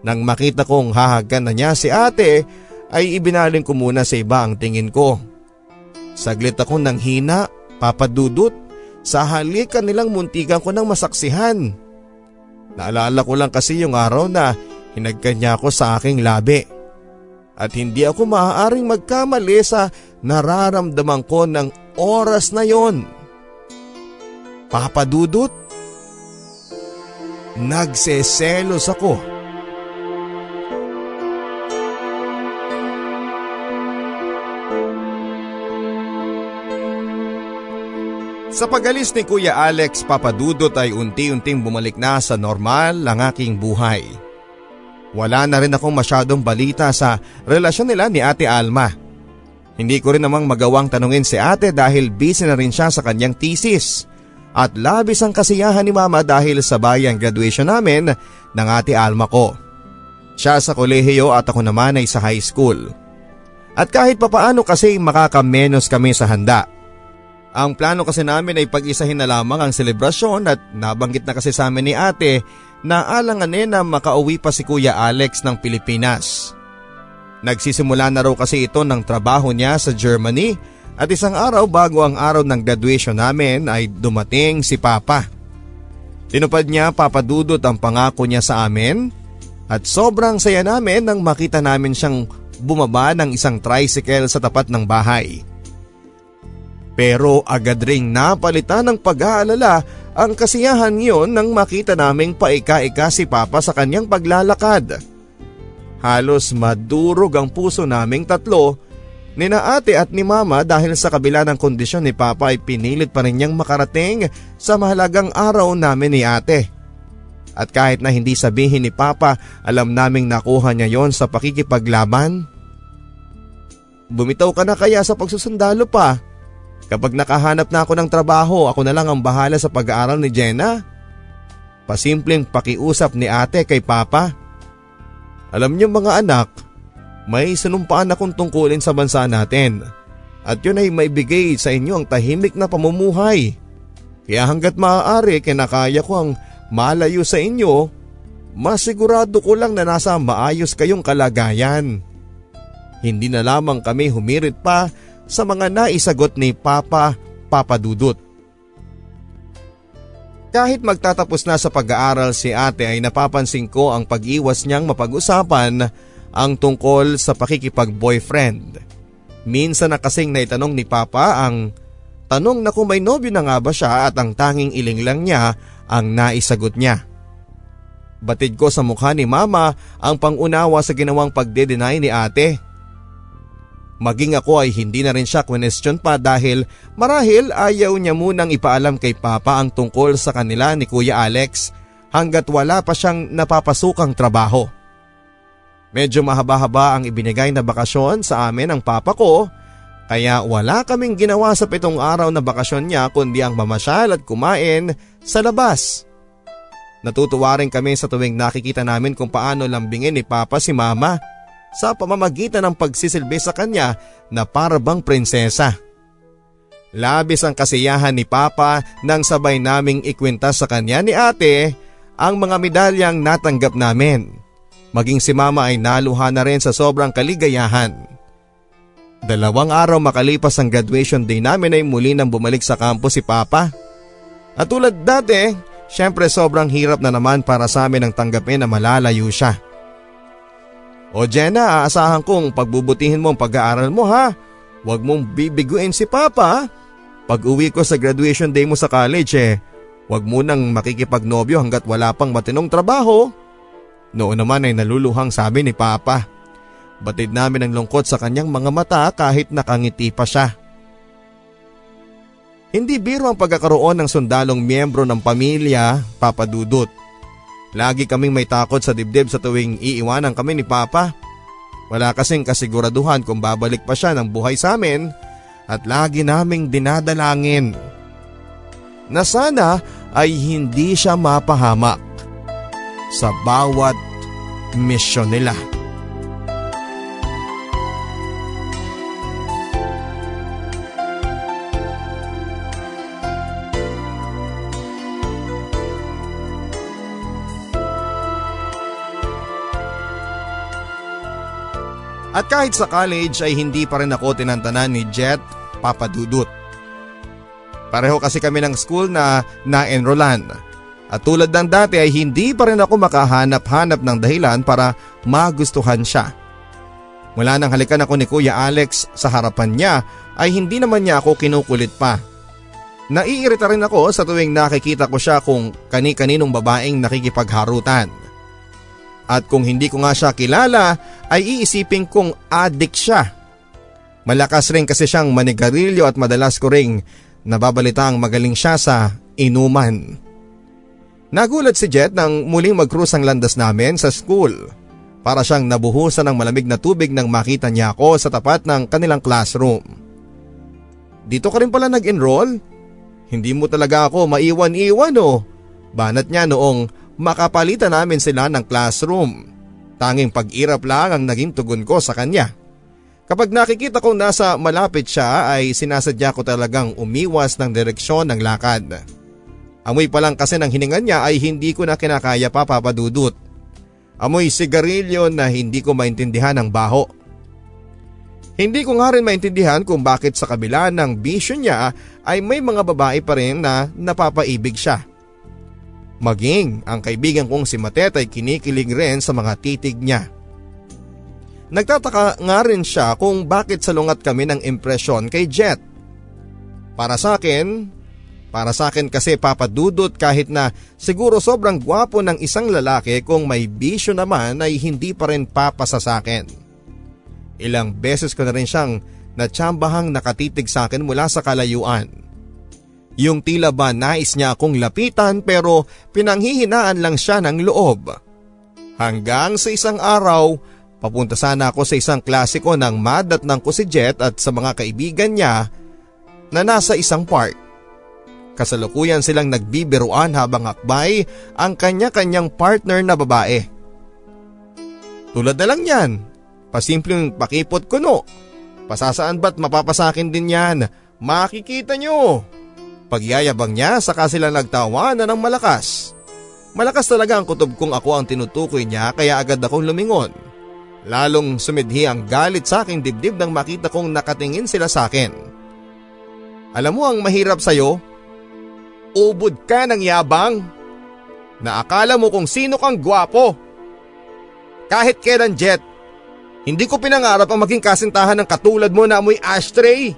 Nang makita kong hahagkan na niya si ate ay ibinaling ko muna sa iba ang tingin ko. Saglit ako ng hina, papadudot, sa halikan nilang muntikan ko ng masaksihan. Naalala ko lang kasi yung araw na hinagkan niya ako sa aking labi. At hindi ako maaaring magkamali sa nararamdaman ko ng oras na yon. Papadudot, nagseselos ako. Sa pagalis ni Kuya Alex, Papa Dudut, ay unti-unting bumalik na sa normal ang aking buhay. Wala na rin akong masyadong balita sa relasyon nila ni Ate Alma. Hindi ko rin namang magawang tanungin si Ate dahil busy na rin siya sa kanyang thesis. At labis ang kasiyahan ni Mama dahil sabay ang graduation namin ng Ate Alma ko. Siya sa kolehiyo at ako naman ay sa high school. At kahit papaano kasi makakamenos kami sa handa. Ang plano kasi namin ay pag-isahin na lamang ang selebrasyon at nabanggit na kasi sa amin ni Ate na alanganin na makauwi pa si Kuya Alex ng Pilipinas. Nagsisimula na raw kasi ito ng trabaho niya sa Germany at isang araw bago ang araw ng graduation namin ay dumating si Papa. Tinupad niya, Papa Dudut, ang pangako niya sa amin at sobrang saya namin nang makita namin siyang bumaba ng isang tricycle sa tapat ng bahay. Pero agad ring napalitan ng pag-aalala ang kasiyahan yon nang makita naming paika-ika si Papa sa kanyang paglalakad. Halos madurog ang puso naming tatlo, ni na Ate at ni Mama, dahil sa kabila ng kondisyon ni Papa ay pinilit pa rin niyang makarating sa mahalagang araw namin ni Ate. At kahit na hindi sabihin ni Papa, alam naming nakuha niya yon sa pakikipaglaban. Bumitaw ka na kaya sa pagsusundalo pa? Kapag nakahanap na ako ng trabaho, ako na lang ang bahala sa pag-aaral ni Jenna. Pasimpleng pakiusap ni Ate kay Papa. Alam niyo mga anak, may sinumpaan akong tungkulin sa bansa natin. At yun ay maibigay sa inyo ang tahimik na pamumuhay. Kaya hanggat maaari, kinakaya ko ang malayo sa inyo, masigurado ko lang na nasa maayos kayong kalagayan. Hindi na lamang kami humirit pa sa mga naisagot ni Papa Dudut. Kahit magtatapos na sa pag-aaral si Ate ay napapansin ko ang pag-iwas niyang mapag-usapan ang tungkol sa pakikipag-boyfriend. Minsan na kasing naitanong ni Papa ang tanong na kung may nobyo na nga ba siya at ang tanging iling lang niya ang naisagot niya. Batid ko sa mukha ni Mama ang pangunawa sa ginawang pagde-deny ni Ate. Maging ako ay hindi na rin siya question pa dahil marahil ayaw niya munang ipaalam kay Papa ang tungkol sa kanila ni Kuya Alex hanggat wala pa siyang napapasukang trabaho. Medyo mahaba-haba ang ibinigay na bakasyon sa amin ng Papa ko, kaya wala kaming ginawa sa 7 araw na bakasyon niya kundi ang mamasyal at kumain sa labas. Natutuwa rin kami sa tuwing nakikita namin kung paano lambingin ni Papa si Mama sa pamamagitan ng pagsisilbi sa kanya na parabang prinsesa. Labis ang kasiyahan ni Papa nang sabay naming ikwenta sa kanya ni Ate ang mga medalyang natanggap namin. Maging si Mama ay naluha na rin sa sobrang kaligayahan. 2 araw makalipas ang graduation day namin ay muli nang bumalik sa campus si Papa. At tulad dati, syempre sobrang hirap na naman para sa amin ang tanggapin na malalayo siya. O Jenna, aasahan kong pagbubutihin mo ang pag-aaral mo ha. Huwag mong bibiguin si Papa. Pag-uwi ko sa graduation day mo sa college huwag mo nang makikipagnobyo hanggat wala pang matinong trabaho. Noon naman ay naluluhang sabi ni Papa. Batid namin ang lungkot sa kanyang mga mata kahit nakangiti pa siya. Hindi biro ang pagkakaroon ng sundalong miyembro ng pamilya, Papa Dudut. Lagi kaming may takot sa dibdib sa tuwing iiwanan kami ni Papa. Wala kasing kasiguraduhan kung babalik pa siya ng buhay sa amin at lagi naming dinadalangin na sana ay hindi siya mapahamak sa bawat misyon nila. At kahit sa college ay hindi pa rin ako tinantanan ni Jet, Papa Dudut. Pareho kasi kami ng school na na-enrollan. At tulad ng dati ay hindi pa rin ako makahanap-hanap ng dahilan para magustuhan siya. Mula nang halikan ako ni Kuya Alex sa harapan niya ay hindi naman niya ako kinukulit pa. Naiirita rin ako sa tuwing nakikita ko siya kung kani-kaninong babaeng nakikipagharutan. At kung hindi ko nga siya kilala ay iisipin kong addict siya. Malakas rin kasi siyang manigarilyo at madalas ko ring Nababalitaang magaling siya sa inuman. Nagulat si Jet nang muling mag-cruise ang landas namin sa school. Para siyang nabuhusan ng malamig na tubig nang makita niya ako sa tapat ng kanilang classroom. Dito ka rin pala nag-enroll? Hindi mo talaga ako maiwan-iwan oh. Banat niya noong makapalitan namin sila ng classroom. Tanging pag-irap lang ang naging tugon ko sa kanya. Kapag nakikita kong nasa malapit siya ay sinasadya ko talagang umiwas ng direksyon ng lakad. Amoy pa lang kasi ng hininga niya ay hindi ko na kinakaya pa, Papa Dudut. Amoy sigarilyo na hindi ko maintindihan ang baho. Hindi ko nga rin maintindihan kung bakit sa kabila ng bisyo niya ay may mga babae pa rin na napapaibig siya. Maging ang kaibigan kong si Matet ay kinikilig rin sa mga titig niya. Nagtataka nga rin siya kung bakit salungat kami ng impresyon kay Jet. Para sa akin kasi Papa Dudut kahit na siguro sobrang gwapo ng isang lalaki kung may bisyo naman ay hindi pa rin papasa sa akin. Ilang beses ko na rin siyang natsyambahang nakatitig sa akin mula sa kalayuan. Yung tila ba nais niya akong lapitan pero pinanghihinaan lang siya ng loob. Hanggang sa isang araw, papunta sana ako sa isang klase ko nang madatnang ko si Jet at sa mga kaibigan niya na nasa isang park. Kasalukuyan silang nagbibiruan habang akbay ang kanya-kanyang partner na babae. Tulad na lang yan. Pasimpleng pakipot ko no. Pasasaan ba't mapapasakin din yan? Makikita nyo. Pagyayabang niya saka sila nagtawanan ng malakas. Malakas talaga ang kutob kung ako ang tinutukoy niya kaya agad akong lumingon. Lalong sumidhi ang galit sa aking dibdib nang makita kong nakatingin sila sa akin. Alam mo ang mahirap sa'yo? Ubod ka ng yabang. Naakala mo kung sino kang gwapo. Kahit kailan Jet. Hindi ko pinangarap ang maging kasintahan ng katulad mo na amoy ashtray.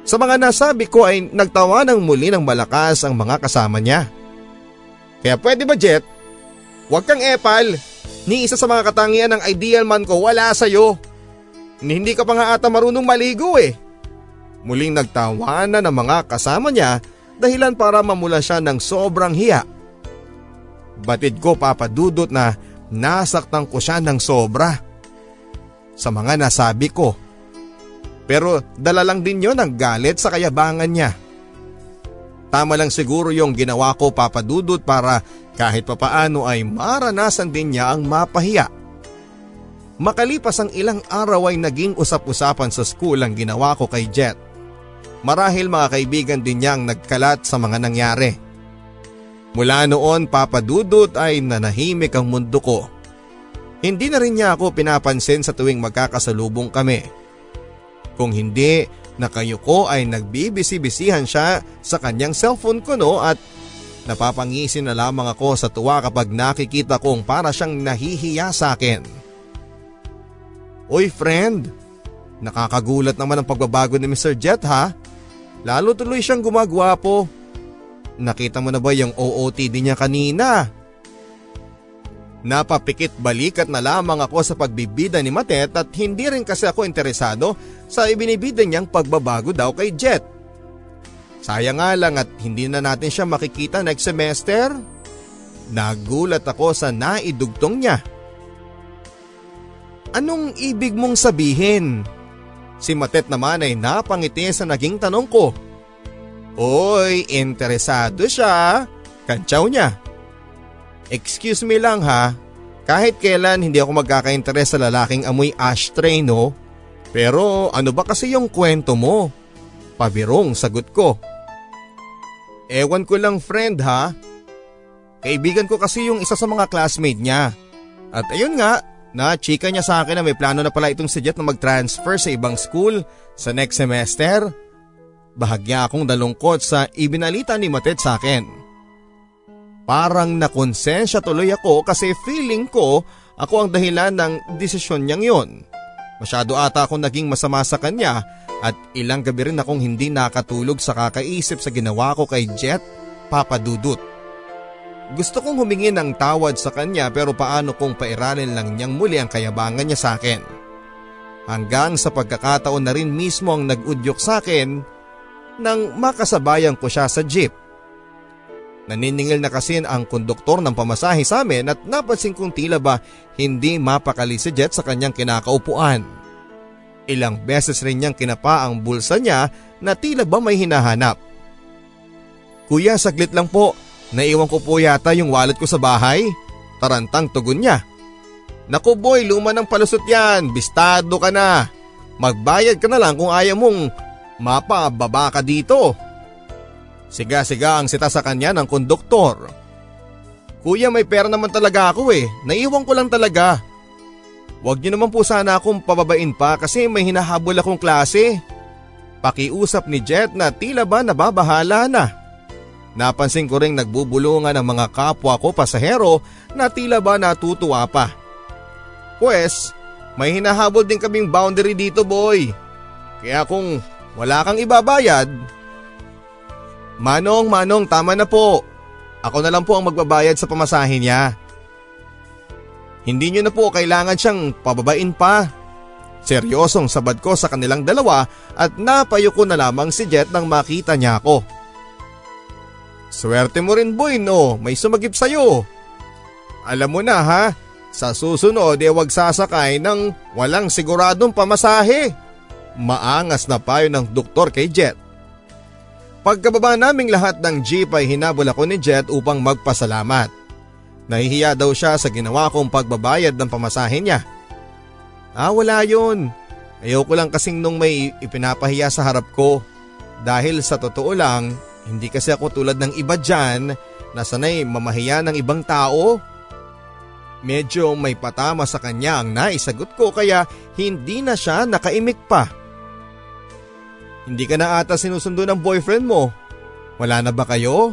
Sa mga nasabi ko ay nagtawa ng muli ng malakas ang mga kasama niya. Kaya pwede ba Jet? Huwag kang epal. Ni isa sa mga katangian ng ideal man ko wala sa'yo. Hindi ka pa nga ata marunong maligo eh. Muling nagtawa na ng mga kasama niya dahilan para mamula siya ng sobrang hiya. Batid ko Papa Dudut na nasaktan ko siya ng sobra. Sa mga nasabi ko. Pero dala lang din yon ang galit sa kayabangan niya. Tama lang siguro yung ginawa ko Papa Dudut para kahit papaano ay maranasan din niya ang mapahiya. Makalipas ang ilang araw ay naging usap-usapan sa school ang ginawa ko kay Jet. Marahil mga kaibigan din niya ang nagkalat sa mga nangyari. Mula noon Papa Dudut ay nanahimik ang mundo ko. Hindi na rin niya ako pinapansin sa tuwing magkakasalubong kami. Kung hindi, nakayo ko ay nagbibisi-bisihan siya sa kanyang cellphone ko no at napapangisin na lamang ako sa tuwa kapag nakikita kong para siyang nahihiya sa akin. Oy friend, nakakagulat naman ang pagbabago ni Mr. Jet ha? Lalo tuloy siyang gumagwapo. Nakita mo na ba yung OOTD niya kanina? Napapikit balikat na lamang ako sa pagbibida ni Matet at hindi rin kasi ako interesado sa ibinibida niyang pagbabago daw kay Jet. Sayang nga lang at hindi na natin siya makikita next semester. Nagulat ako sa naidugtong niya. Anong ibig mong sabihin? Si Matet naman ay napangiti sa naging tanong ko. Oy, interesado siya. Kantsaw niya. Excuse me lang ha, kahit kailan hindi ako magkaka-interes sa lalaking amoy ashtray no? Pero ano ba kasi yung kwento mo? Pabirong sagot ko. Ewan ko lang friend ha, kaibigan ko kasi yung isa sa mga classmate niya. At ayun nga, na-chika niya sa akin na may plano na pala itong si Jet na mag-transfer sa ibang school sa next semester. Bahagya akong nalungkot sa ibinalita ni Matet sa akin. Parang nakonsensya tuloy ako kasi feeling ko ako ang dahilan ng desisyon niyang yon. Masyado ata akong naging masama sa kanya at ilang gabi rin akong hindi nakatulog sa kakaisip sa ginawa ko kay Jet, Papa Dudut. Gusto kong humingi ng tawad sa kanya pero paano kung pairalin lang niyang muli ang kayabangan niya sa akin. Hanggang sa pagkakataon na rin mismo ang nag-udyok sa akin nang makasabayan ko siya sa jeep. Naniningil na kasi ang konduktor ng pamasahe sa amin at napansin kong tila ba hindi mapakali si Jet sa kanyang kinakaupuan. Ilang beses rin niyang kinapa ang bulsa niya na tila ba may hinahanap. "Kuya, saglit lang po. Naiwan ko po yata yung wallet ko sa bahay." Tarantang tugon niya. "Naku boy, luma ng palusot yan. Bistado ka na. Magbayad ka na lang kung ayaw mong mapababa ka dito." Siga-siga ang sita sa kanya ng konduktor. "Kuya, may pera naman talaga ako eh. Naiwan ko lang talaga. Huwag niyo naman po sana akong pababain pa kasi may hinahabol akong klase." Pakiusap ni Jet na tila ba nababahala na. Napansin ko ring nagbubulungan ang mga kapwa ko pasahero na tila ba natutuwa pa. "Pues, may hinahabol din kaming boundary dito boy. Kaya kung wala kang ibabayad..." Manong, tama na po. Ako na lang po ang magbabayad sa pamasahe niya. Hindi niyo na po kailangan siyang pababain pa." Seryosong sabad ko sa kanilang dalawa at napayo ko na lamang si Jet nang makita niya ako. "Swerte mo rin boy no, may sumagip sa'yo. Alam mo na ha, sa susunod e wag sasakay ng walang siguradong pamasahe." Maangas na payo ng doktor kay Jet. Pagkababa naming lahat ng jeep ay hinabol ako ni Jet upang magpasalamat. Nahihiya daw siya sa ginawa kong pagbabayad ng pamasahe niya. "Ah, wala yun. Ayaw ko lang kasing nung may ipinapahiya sa harap ko. Dahil sa totoo lang, hindi kasi ako tulad ng iba dyan na sanay mamahiya ng ibang tao." Medyo may patama sa kanya ang naisagot ko kaya hindi na siya nakaimik pa. "Hindi ka na ata sinusundo ng boyfriend mo. Wala na ba kayo?"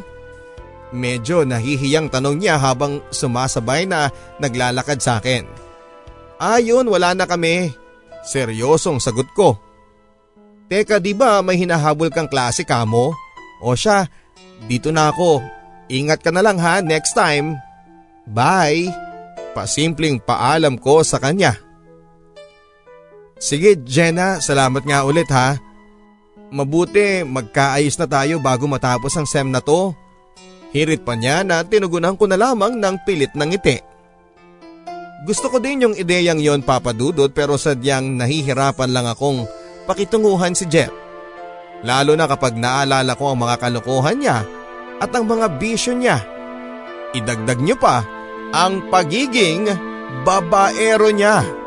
Medyo nahihiyang tanong niya habang sumasabay na naglalakad sa akin. "Ayun, wala na kami." Seryosong sagot ko. "Teka, di ba may hinahabol kang klase ka mo? O siya, dito na ako. Ingat ka na lang ha, next time. Bye." Pasimpleng paalam ko sa kanya. "Sige Jenna, salamat nga ulit ha. Mabuti magkaayos na tayo bago matapos ang SEM na to." Hirit pa niya na tinugunan ko na lamang ng pilit ng ngiti. Gusto ko din yung ideyang yon Papa Dudut pero sadyang nahihirapan lang akong pakitunguhan si Jeff. Lalo na kapag naalala ko ang mga kalokohan niya at ang mga bisyo niya. Idagdag niyo pa ang pagiging babaero niya.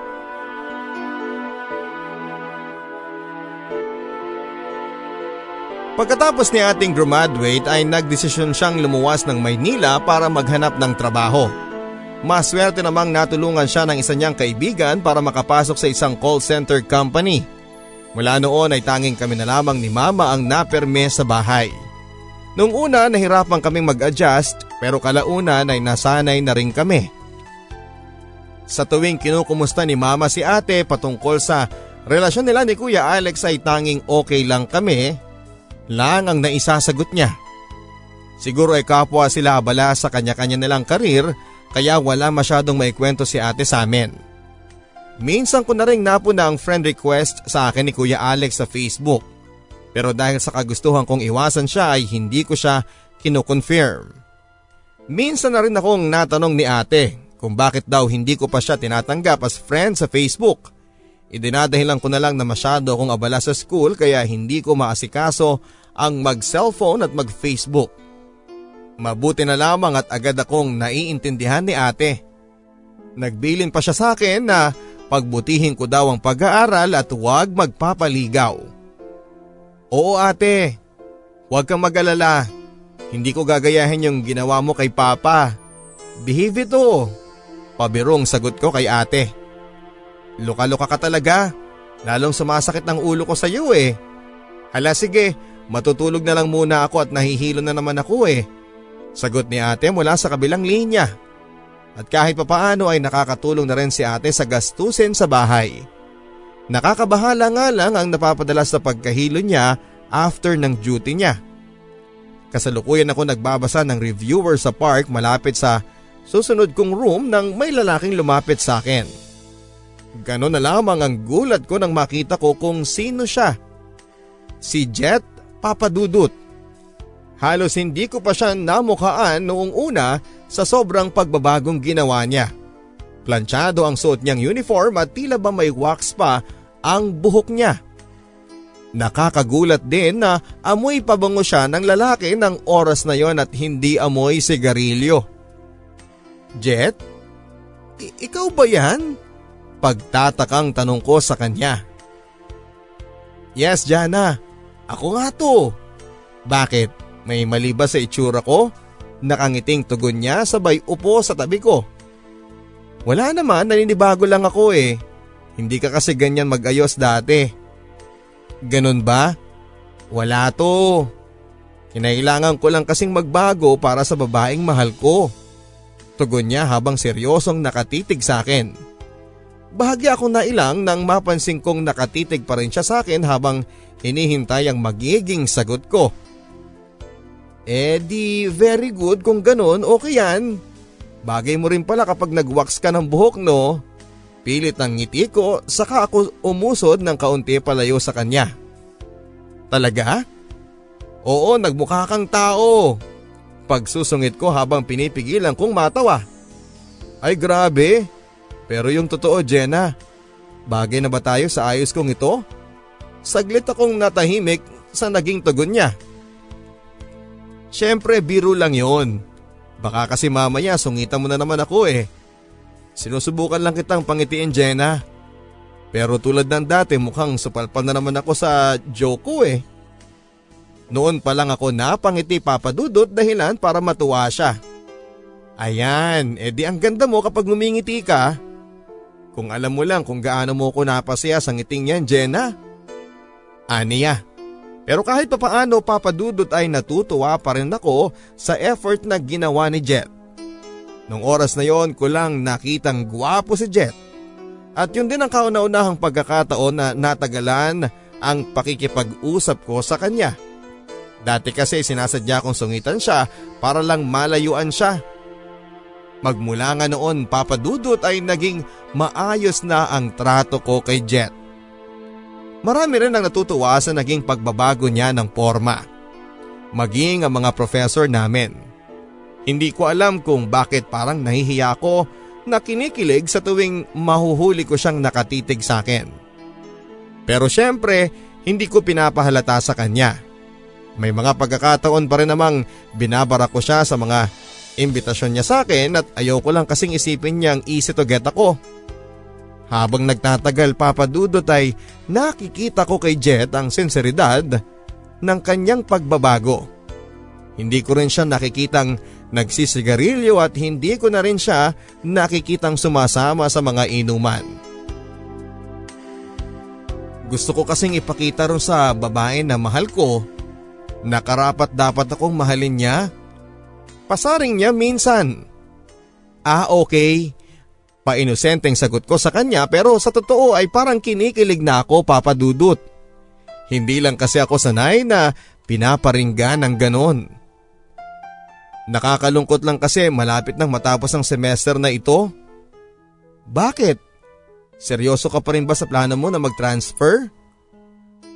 Pagkatapos ni ating graduate ay nagdesisyon siyang lumuwas ng Maynila para maghanap ng trabaho. Maswerte namang natulungan siya ng isa niyang kaibigan para makapasok sa isang call center company. Mula noon ay tanging kami na lamang ni Mama ang naperme sa bahay. Nung una nahirapan kaming mag-adjust pero kalaunan ay nasanay na rin kami. Sa tuwing kinukumusta ni Mama si Ate patungkol sa relasyon nila ni Kuya Alex ay tanging okay lang kami lang ang naisasagot niya. Siguro ay kapwa sila abala sa kanya-kanya nilang karir kaya wala masyadong maikwento si Ate sa amin. Minsan ko na rin napuna ang friend request sa akin ni Kuya Alex sa Facebook. Pero dahil sa kagustuhan kong iwasan siya ay hindi ko siya kinoconfirm. Minsan na rin akong natanong ni Ate kung bakit daw hindi ko pa siya tinatanggap as friend sa Facebook. Idinadahilan ko na lang na masyado akong abala sa school kaya hindi ko maasikaso ang mag-cellphone at mag-Facebook. Mabuti na lamang at agad akong naiintindihan ni Ate. Nagbilin pa siya sa akin na pagbutihin ko daw ang pag-aaral at huwag magpapaligaw. "Oo Ate, huwag kang mag-alala. Hindi ko gagayahin yung ginawa mo kay Papa. Behave ito." Pabirong sagot ko kay Ate. "Luka-luka ka talaga, lalong sumasakit ng ulo ko sa iyo eh. Hala sige, matutulog na lang muna ako at nahihilo na naman ako eh." Sagot ni Ate mula sa kabilang linya. At kahit papaano ay nakakatulong na rin si Ate sa gastusin sa bahay. Nakakabahala nga lang ang napapadalas na pagkahilo niya after ng duty niya. Kasalukuyan ako nagbabasa ng reviewer sa park malapit sa susunod kong room nang may lalaking lumapit sa akin. Ganon na lamang ang gulat ko nang makita ko kung sino siya. Si Jet Papa Dudut. Halos hindi ko pa siya namukaan noong una sa sobrang pagbabagong ginawa niya. Planchado ang suot niyang uniform at tila ba may wax pa ang buhok niya. Nakakagulat din na amoy pabango siya ng lalaki ng oras na yon at hindi amoy sigarilyo. Jet, ikaw ba yan? Pagtatakang tanong ko sa kanya. Yes, Jana. Ako nga to. Bakit? May mali ba sa itsura ko? Nakangiting tugon niya sabay upo sa tabi ko. Wala naman, naninibago lang ako eh. Hindi ka kasi ganyan magayos dati. Ganun ba? Wala to. Kinailangan ko lang kasing magbago para sa babaeng mahal ko. Tugon niya habang seryosong nakatitig sa akin. Bahagya ako na ilang nang mapansin kong nakatitig pa rin siya sa akin habang hinihintay ang magiging sagot ko. Eh di very good kung ganun, okay yan. Bagay mo rin pala kapag nag-wax ka ng buhok, no? Pilit ng ngiti ko, saka ako umusod ng kaunti palayo sa kanya. Talaga? Oo, nagmukha kang tao. Pagsusungit ko habang pinipigilan kong matawa. Ay grabe. Pero yung totoo, Jenna, bagay na ba tayo sa ayos kong ito? Saglit akong natahimik sa naging tugon niya. Siyempre, biro lang yon. Baka kasi mamaya sungitan mo na naman ako eh. Sinusubukan lang kitang pangitiin, Jenna. Pero tulad ng dati mukhang supalpal na naman ako sa joke ko eh. Noon pa lang ako napangiti, Papa Dudut, dahilan para matuwa siya. Ayan, edi ang ganda mo kapag ngumingiti ka. Kung alam mo lang kung gaano mo ko napasaya sa ngiting yan, Jenna. Aniya. Pero kahit papaano, Papa Dudut, ay natutuwa pa rin ako sa effort na ginawa ni Jet. Nung oras na yon ko lang nakitang gwapo si Jet. At yun din ang kauna-unahang pagkakataon na natagalan ang pakikipag-usap ko sa kanya. Dati kasi sinasadya kong sungitan siya para lang malayuan siya. Magmula nga noon, Papa Dudut, ay naging maayos na ang trato ko kay Jet. Marami rin ang natutuwa sa naging pagbabago niya ng porma. Maging ang mga professor namin. Hindi ko alam kung bakit parang nahihiya ko na kinikilig sa tuwing mahuhuli ko siyang nakatitig sa akin. Pero syempre, hindi ko pinapahalata sa kanya. May mga pagkakataon pa rin namang binabara ko siya sa mga imbitasyon niya sa akin at ayaw ko lang kasing isipin niyang easy to get ako. Habang nagtatagal, Papa Dudut, ay nakikita ko kay Jet ang sinseridad ng kanyang pagbabago. Hindi ko rin siya nakikitang nagsisigarilyo at hindi ko na rin siya nakikitang sumasama sa mga inuman. Gusto ko kasing ipakita rin sa babae na mahal ko na karapat dapat akong mahalin niya. Pasaring niya minsan. Ah, okay. Painosenteng sagot ko sa kanya pero sa totoo ay parang kinikilig na ako, Papa Dudut. Hindi lang kasi ako sanay na pinaparinggan ng ganon. Nakakalungkot lang kasi malapit nang matapos ang semester na ito. Bakit? Seryoso ka pa rin ba sa plano mo na mag-transfer?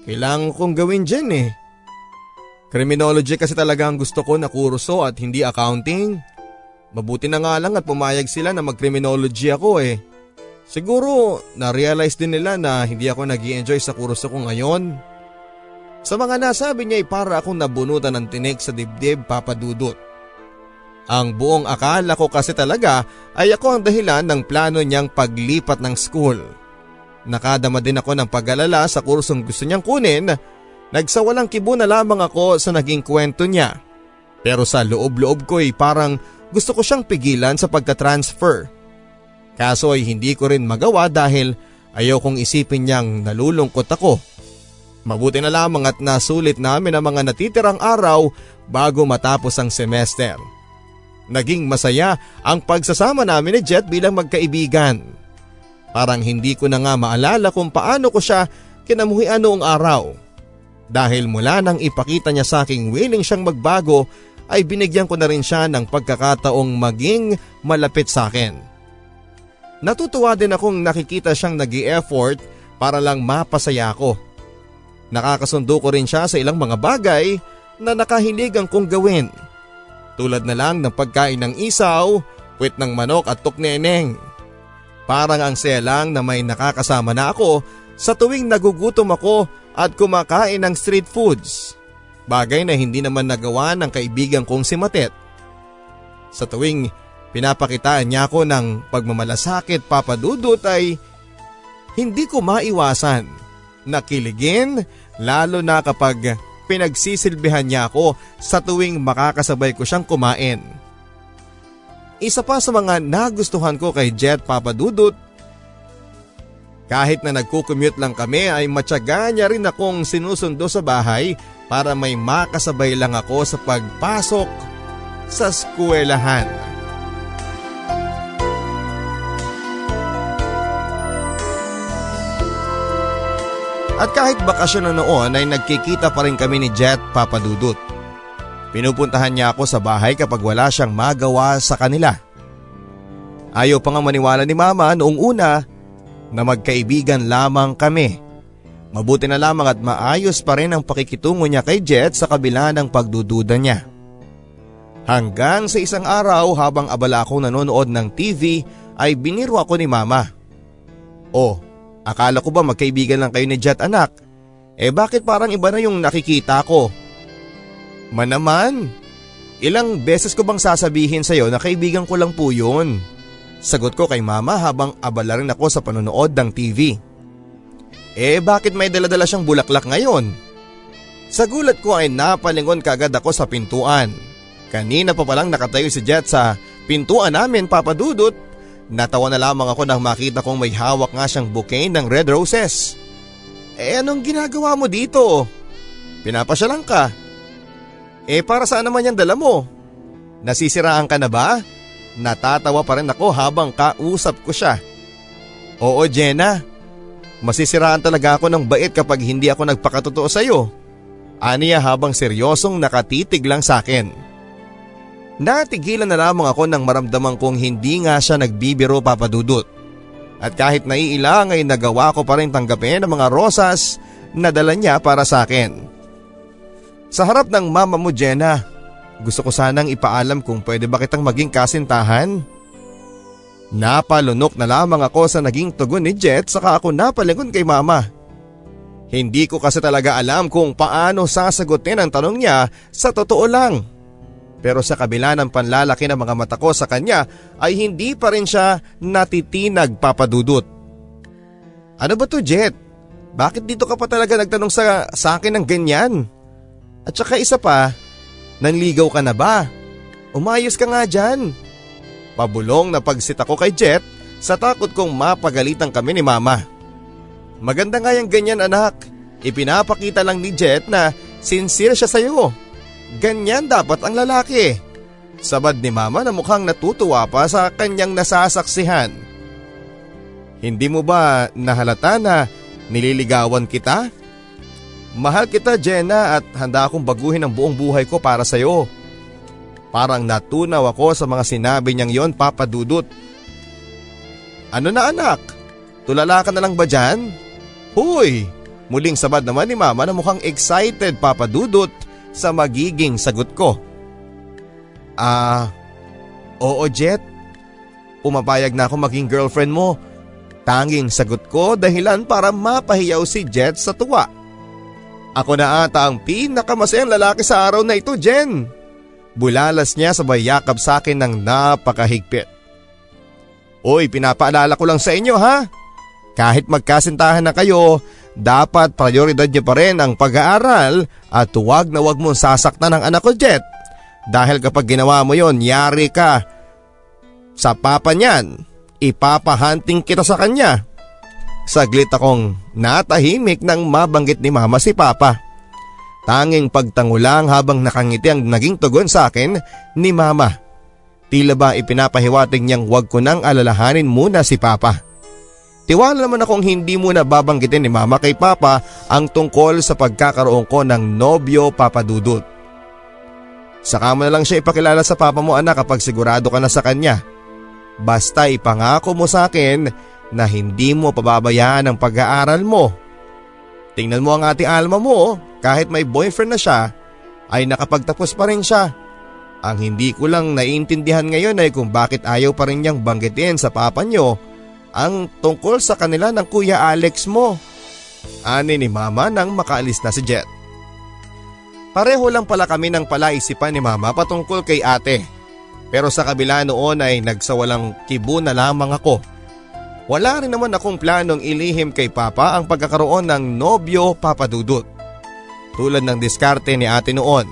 Kailangan kong gawin dyan eh. Criminology kasi talaga ang gusto ko na kurso at hindi accounting. Mabuti na nga lang at pumayag sila na mag-criminology ako eh. Siguro na-realize din nila na hindi ako nag-i-enjoy sa kurso ko ngayon. Sa mga nasabi niya ay para akong nabunutan ng tinik sa dibdib, Papa Dudut. Ang buong akala ko kasi talaga ay ako ang dahilan ng plano niyang paglipat ng school. Nakadama din ako ng pag-alala sa kursong gusto niyang kunin. Nagsawalang kibo na lamang ako sa naging kwento niya. Pero sa loob-loob ko ay parang gusto ko siyang pigilan sa pagka-transfer. Kaso ay hindi ko rin magawa dahil ayaw kong isipin niyang nalulungkot ako. Mabuti na lamang at nasulit namin ang mga natitirang araw bago matapos ang semester. Naging masaya ang pagsasama namin ni Jet bilang magkaibigan. Parang hindi ko na nga maalala kung paano ko siya kinamuhian noong araw. Dahil mula nang ipakita niya sa aking willing siyang magbago ay binigyan ko na rin siya ng pagkakataong maging malapit sa akin. Natutuwa din akong nakikita siyang nag-i-effort para lang mapasaya ko. Nakakasundo ko rin siya sa ilang mga bagay na nakahiligan kong gawin. Tulad na lang ng pagkain ng isaw, kwit ng manok at tukneneng. Parang ang saya lang na may nakakasama na ako sa tuwing nagugutom ako at kumakain ng street foods. Bagay na hindi naman nagawa ng kaibigan kong si Matet. Sa tuwing pinapakitaan niya ako ng pagmamalasakit, Papa Dudut, ay hindi ko maiwasan na kiligin, lalo na kapag pinagsisilbihan niya ako sa tuwing makakasabay ko siyang kumain. Isa pa sa mga nagustuhan ko kay Jet, Papa Dudut, kahit na nagkukommute lang kami ay matyaga niya rin akong sinusundo sa bahay para may makasabay lang ako sa pagpasok sa eskwelahan. At kahit bakasyon na noon ay nagkikita pa rin kami ni Jet, Papa Dudut. Pinupuntahan niya ako sa bahay kapag wala siyang magawa sa kanila. Ayaw pa nga maniwala ni Mama noong una na magkaibigan lamang kami. Mabuti na lamang at maayos pa rin ang pakikitungo niya kay Jet sa kabila ng pagdududa niya. Hanggang sa isang araw habang abala akong nanonood ng TV ay biniro ako ni Mama. Oh, akala ko ba magkaibigan lang kayo ni Jet, anak? Eh bakit parang iba na yung nakikita ko? Ma naman, ilang beses ko bang sasabihin sa'yo na kaibigan ko lang po yun? Sagot ko kay Mama habang abala rin ako sa panonood ng TV. Eh bakit may daladala siyang bulaklak ngayon? Sa gulat ko ay napalingon kaagad ako sa pintuan. Kanina pa palang nakatayo si Jet sa pintuan namin, Papa Dudut. Natawa na lamang ako nang makita kong may hawak nga siyang bouquet ng red roses. Eh anong ginagawa mo dito? Pinapasyalan ka. Eh para saan naman yan dala mo? Nasisiraan ka na ba? Natatawa pa rin ako habang kausap ko siya. Oo, Jenna. Masisiraan talaga ako ng bait kapag hindi ako nagpakatotoo sa'yo. Aniya habang seryosong nakatitig lang sa'kin. Natigilan na lamang ako nang maramdaman kong hindi nga siya nagbibiro, Papa Dudut. At kahit naiilang ay nagawa ko pa rin tanggapin ang mga rosas na dala niya para sa'kin. Sa harap ng mama mo, Jenna, gusto ko sanang ipaalam kung pwede ba kitang maging kasintahan. Napalunok na lamang ako sa naging tugon ni Jet saka ako napalingon kay Mama. Hindi ko kasi talaga alam kung paano sasagutin ang tanong niya sa totoo lang. Pero sa kabila ng panlalaki ng mga mata ko sa kanya ay hindi pa rin siya natitinag, Papa Dudut. Ano ba to, Jet? Bakit dito ka pa talaga nagtanong sa akin ng ganyan? At saka isa pa, nanligaw ka na ba? Umayos ka nga dyan. Pabulong na pagsit ako kay Jet sa takot kong mapagalitan kami ni Mama. Maganda nga yung ganyan, anak. Ipinapakita lang ni Jet na sincere siya sa'yo. Ganyan dapat ang lalaki. Sabad ni Mama na mukhang natutuwa pa sa kanyang nasasaksihan. Hindi mo ba nahalata na nililigawan kita? Mahal kita, Jenna, at handa akong baguhin ang buong buhay ko para sa'yo. Parang natunaw ako sa mga sinabi niyang yon, Papa Dudut. Ano na, anak? Tulala ka na lang ba dyan? Hoy! Muling sabad naman ni Mama na mukhang excited, Papa Dudut, sa magiging sagot ko. Oo, Jet. Pumapayag na ako maging girlfriend mo. Tanging sagot ko dahilan para mapahiyaw si Jet sa tuwa. Ako na ata ang pinakamasayang lalaki sa araw na ito, Jen. Bulalas niya sabay yakap sa akin ng napakahigpit. Oy, pinapaalala ko lang sa inyo, ha? Kahit magkasintahan na kayo, dapat prioridad niyo pa rin ang pag-aaral at huwag na huwag mong sasaktan ang anak ko, Jet. Dahil kapag ginawa mo yon, yari ka sa papa niyan. Ipapahunting kita sa kanya. Saglit akong natahimik nang mabanggit ni Mama si Papa. Tanging pagtango lang habang nakangiti ang naging tugon sa akin ni Mama. Tila ba ipinapahiwatig niyang huwag ko nang alalahanin muna si Papa. Tiwala naman akong hindi muna babanggitin ni Mama kay Papa ang tungkol sa pagkakaroon ko ng nobyo, Papa Dudut. Saka mo na lang siya ipakilala sa papa mo, anak, kapag sigurado ka na sa kanya. Basta ipangako mo sa akin na hindi mo pababayaan ang pag-aaral mo. Tingnan mo ang Ate Alma mo, kahit may boyfriend na siya, ay nakapagtapos pa rin siya. Ang hindi ko lang naiintindihan ngayon ay kung bakit ayaw pa rin niyang banggitin sa papa niyo ang tungkol sa kanila ng Kuya Alex mo. Ani ni Mama nang makaalis na si Jet. Pareho lang pala kami ng palaisipan ni Mama patungkol kay Ate. Pero sa kabila noon ay nagsawalang kibo na lamang ako. Wala rin naman akong planong ilihim kay Papa ang pagkakaroon ng nobyo, Papa Dudut. Tulad ng diskarte ni Ate noon.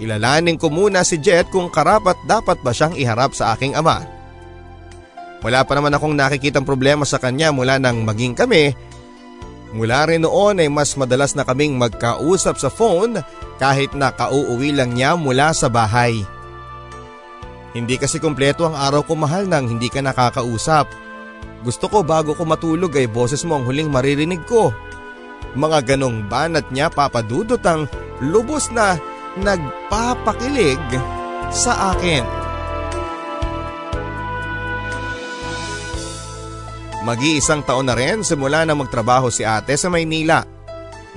Kilalanin ko muna si Jet kung karapat dapat ba siyang iharap sa aking ama. Wala pa naman akong nakikitang problema sa kanya mula nang maging kami. Mula rin noon ay mas madalas na kaming magkausap sa phone kahit na kauuwi lang niya mula sa bahay. Hindi kasi kumpleto ang araw ko mahal nang hindi ka nakakausap. Gusto ko bago ko matulog ay boses mo ang huling maririnig ko. Mga ganong banat niya, Papa Dudut, ang lubos na nagpapakilig sa akin. Mag-iisang taon na rin simula na magtrabaho si Ate sa Maynila.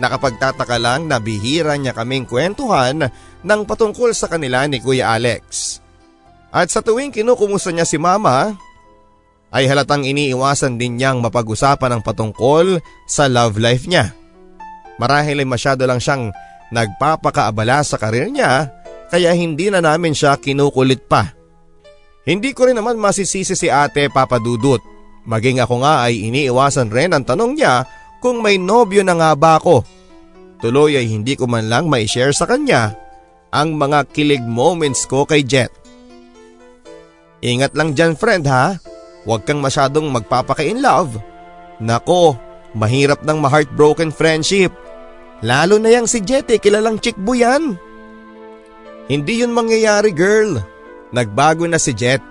Nakapagtataka lang na bihira niya kaming kwentuhan ng patungkol sa kanila ni Kuya Alex. At sa tuwing kinukumusta niya si Mama, ay halatang iniiwasan din niyang mapag-usapan ang patungkol sa love life niya. Marahil ay masyado lang siyang nagpapakaabala sa karir niya kaya hindi na namin siya kinukulit pa. Hindi ko rin naman masisisi si Ate, Papa Dudut. Maging ako nga ay iniiwasan rin ang tanong niya kung may nobyo na nga ba ako. Tuloy ay hindi ko man lang mai-share sa kanya ang mga kilig moments ko kay Jet. Ingat lang dyan, friend, ha? Huwag kang masyadong magpapaka-in love. Nako, mahirap ng ma-heartbroken friendship. Lalo na yang si Jet, kilalang chickbo yan. Hindi yun mangyayari, girl. Nagbago na si Jet.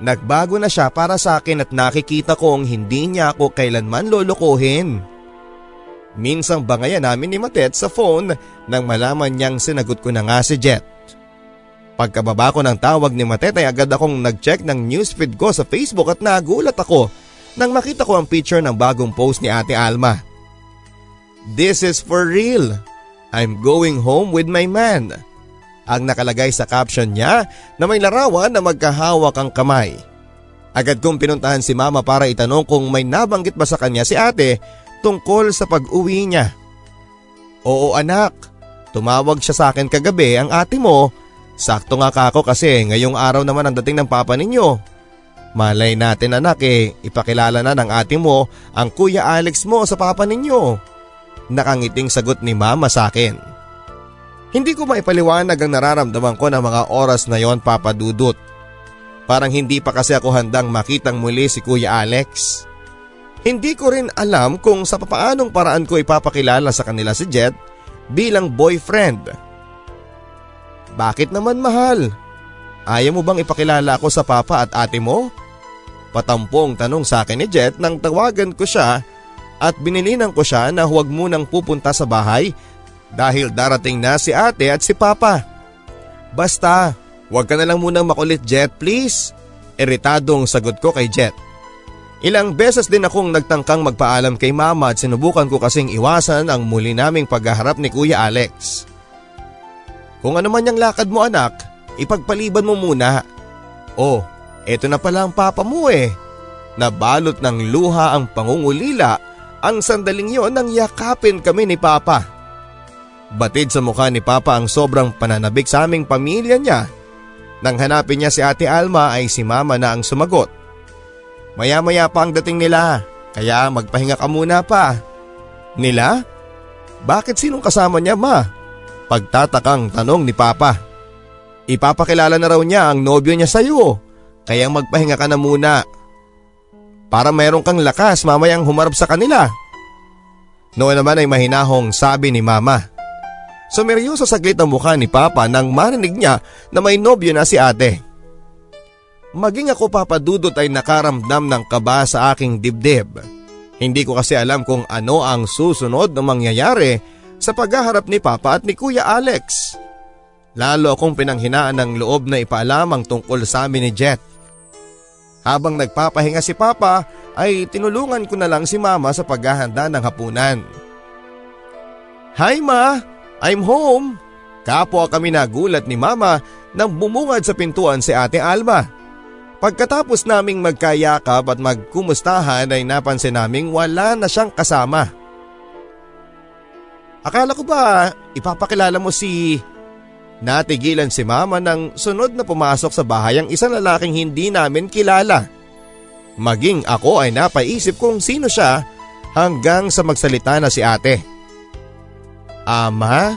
Nagbago na siya para sa akin at nakikita kong hindi niya ako kailanman lolokohin. Minsang bangaya namin ni Matet sa phone nang malaman niyang sinagot ko na nga si Jet. Pagkababa ko ng tawag ni Matet ay agad akong nag-check ng newsfeed ko sa Facebook at nagulat ako nang makita ko ang picture ng bagong post ni Ate Alma. This is for real. I'm going home with my man. Ang nakalagay sa caption niya na may larawan na magkahawak ang kamay. Agad kong pinuntahan si Mama para itanong kung may nabanggit ba sa kanya si Ate tungkol sa pag-uwi niya. Oo anak, tumawag siya sa akin kagabi ang ate mo. Sakto nga ka ako kasi ngayong araw naman ang dating ng papa ninyo. Malay natin anak ipakilala na ng ate mo ang Kuya Alex mo sa papa ninyo. Nakangiting sagot ni Mama sa akin. Hindi ko maipaliwanag ang nararamdaman ko ng mga oras na yon, Papa Dudut. Parang hindi pa kasi ako handang makitang muli si Kuya Alex. Hindi ko rin alam kung sa papaanong paraan ko ipapakilala sa kanila si Jet bilang boyfriend. Bakit naman mahal? Ayaw mo bang ipakilala ako sa papa at ate mo? Patampong tanong sa akin ni Jet nang tawagan ko siya at binilinan ko siya na huwag munang pupunta sa bahay dahil darating na si ate at si papa. Basta, huwag ka na lang munang makulit, Jet, please. Iritadong sagot ko kay Jet. Ilang beses din akong nagtangkang magpaalam kay Mama at sinubukan ko kasing iwasan ang muli naming paghaharap ni Kuya Alex. Kung ano man yung lakad mo anak, ipagpaliban mo muna. Oh, eto na pala ang papa mo eh. Nabalot ng luha ang pangungulila ang sandaling yon nang yakapin kami ni Papa. Batid sa mukha ni Papa ang sobrang pananabik sa aming pamilya niya. Nang hanapin niya si Ate Alma ay si Mama na ang sumagot. Maya-maya pa ang dating nila, kaya magpahinga ka muna pa. Nila? Bakit sinong kasama niya, Ma? Pagtatakang tanong ni Papa. Ipapakilala na raw niya ang nobyo niya sa'yo, kaya magpahinga ka na muna. Para mayroon kang lakas mamayang humarap sa kanila. Noon naman ay mahinahong sabi ni Mama. Sumeryoso saglit ang mukha ni Papa nang marinig niya na may nobyo na si Ate. Maging ako, Papa Dudut, ay nakaramdam ng kaba sa aking dibdib. Hindi ko kasi alam kung ano ang susunod na mangyayari sa paghaharap ni Papa at ni Kuya Alex. Lalo akong pinanghinaan ng loob na ipaalam ang tungkol sa amin ni Jet. Habang nagpapahinga si Papa ay tinulungan ko na lang si Mama sa paghahanda ng hapunan. Hi Ma, I'm home. Kapwa kami nagulat ni Mama nang bumungad sa pintuan si Ate Alma. Pagkatapos naming magkayakap at magkumustahan ay napansin naming wala na siyang kasama. Akala ko ba ipapakilala mo si… Natigilan si Mama nang sunod na pumasok sa bahay ang isang lalaking hindi namin kilala. Maging ako ay napaisip kung sino siya hanggang sa magsalita na si Ate. Ama,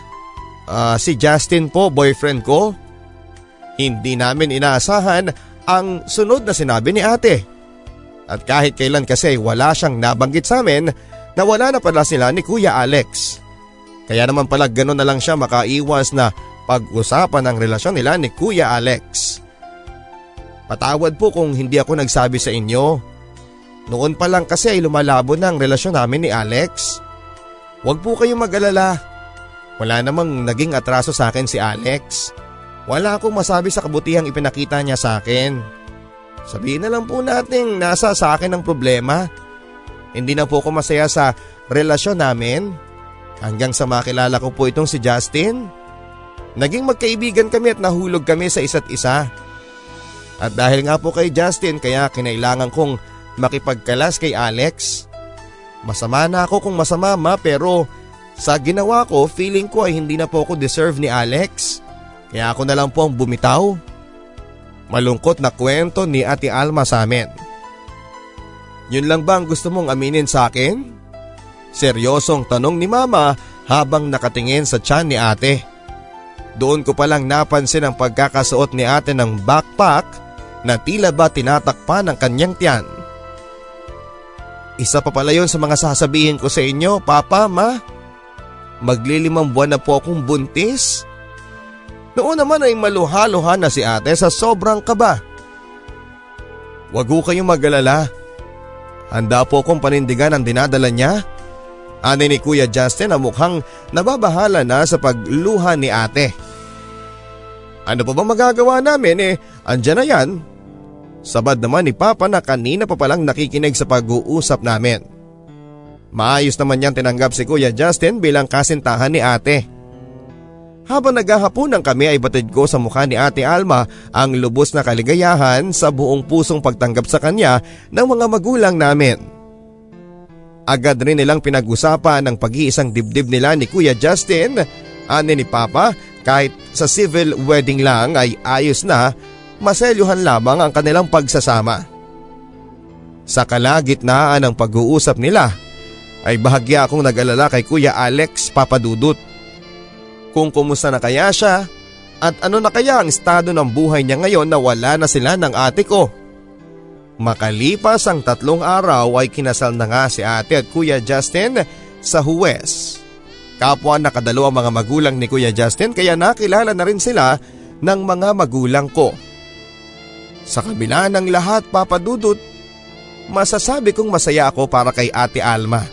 si Justin po, boyfriend ko. Hindi namin inaasahan ang sunod na sinabi ni Ate. At kahit kailan kasi wala siyang nabanggit sa amin na wala na pala sila ni Kuya Alex. Kaya naman pala gano'n na lang siya makaiwas na pag-usapan ang relasyon nila ni Kuya Alex. Patawad po kung hindi ako nagsabi sa inyo. Noon pa lang kasi ay lumalabo na ang relasyon namin ni Alex. Huwag po kayong mag-alala. Wala namang naging atraso sa akin si Alex. Wala akong masabi sa kabutihang ipinakita niya sa akin. Sabihin na lang po natin nasa sa akin ang problema. Hindi na po ako masaya sa relasyon namin. Hanggang sa makilala ko po itong si Justin. Naging magkaibigan kami at nahulog kami sa isa't isa. At dahil nga po kay Justin kaya kinailangan kong makipagkalas kay Alex. Masama na ako kung masama Ma, pero sa ginawa ko feeling ko ay hindi na po ako deserve ni Alex. Kaya ako na lang po ang bumitaw. Malungkot na kwento ni Ate Alma sa amin. Yun lang ba ang gusto mong aminin sa akin? Seryosong tanong ni Mama habang nakatingin sa tiyan ni Ate. Doon ko palang napansin ang pagkakasuot ni Ate ng backpack na tila ba tinatakpan ng kanyang tiyan. Isa pa pala yun sa mga sasabihin ko sa inyo, Papa, Ma. Maglilimang buwan na po akong buntis. Noon naman ay maluha-luha na si Ate sa sobrang kaba. Wag ho kayong mag-alala. Handa po akong panindigan ang dinadala niya. Ani ni Kuya Justin na mukhang nababahala na sa pagluha ni Ate. Ano pa ba magagawa namin andyan na yan. Sabad naman ni Papa na kanina pa palang nakikinig sa pag-uusap namin. Maayos naman niyang tinanggap si Kuya Justin bilang kasintahan ni Ate. Habang naghahaponan kami ay batid ko sa mukha ni Ate Alma ang lubos na kaligayahan sa buong pusong pagtanggap sa kanya ng mga magulang namin. Agad rin nilang pinag-usapan ang pag-iisang dibdib nila ni Kuya Justin. Ani ni Papa, kahit sa civil wedding lang ay ayos na, maselyuhan lamang ang kanilang pagsasama. Sa kalagitnaan ng pag-uusap nila, ay bahagya akong nag-alala kay Kuya Alex, Papa Dudut. Kung kumusta na kaya siya, at ano na kaya ang estado ng buhay niya ngayon na wala na sila ng ate ko. Makalipas ang 3 araw ay kinasal na nga si Ate at Kuya Justin sa Huwes. Kapwa nakadalo ang mga magulang ni Kuya Justin kaya nakilala na rin sila ng mga magulang ko. Sa kabila ng lahat, Papa Dudut, masasabi kong masaya ako para kay Ate Alma.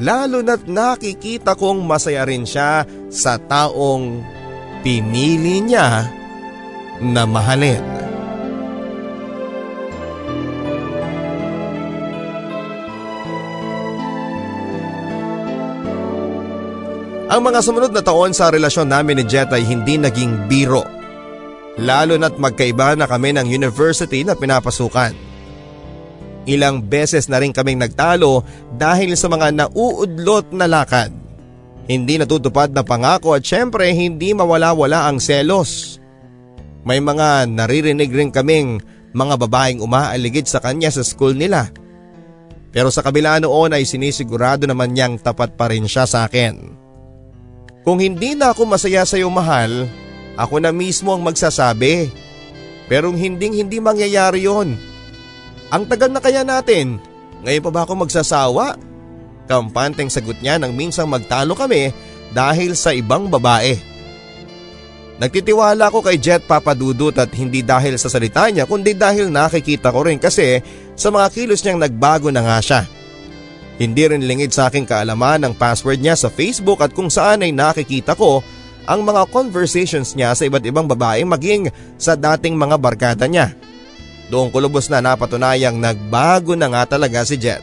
Lalo na't nakikita kong masaya rin siya sa taong pinili niya na mahalin. Ang mga sumunod na taon sa relasyon namin ni Jet ay hindi naging biro. Lalo na't magkaiba na kami ng university na pinapasukan. Ilang beses na rin kaming nagtalo dahil sa mga nauudlot na lakad. Hindi natutupad na pangako at syempre hindi mawala-wala ang selos. May mga naririnig rin kaming mga babaeng umaaligid sa kanya sa school nila. Pero sa kabila noon ay sinisigurado naman niyang tapat pa rin siya sa akin. Kung hindi na ako masaya sa iyo mahal, ako na mismo ang magsasabi. Pero hindi mangyayari yon. Ang tagal na kaya natin, ngayon pa ba ako magsasawa? Kampanteng sagot niya nang minsang magtalo kami dahil sa ibang babae. Nagtitiwala ako kay Jet, Papa Dudut, at hindi dahil sa salita niya kundi dahil nakikita ko rin kasi sa mga kilos niyang nagbago na nga siya. Hindi rin lingid sa aking kaalaman ang password niya sa Facebook at kung saan ay nakikita ko ang mga conversations niya sa iba't ibang babae maging sa dating mga barkada niya. Doon ko lubos na napatunayang nagbago na nga talaga si Jet.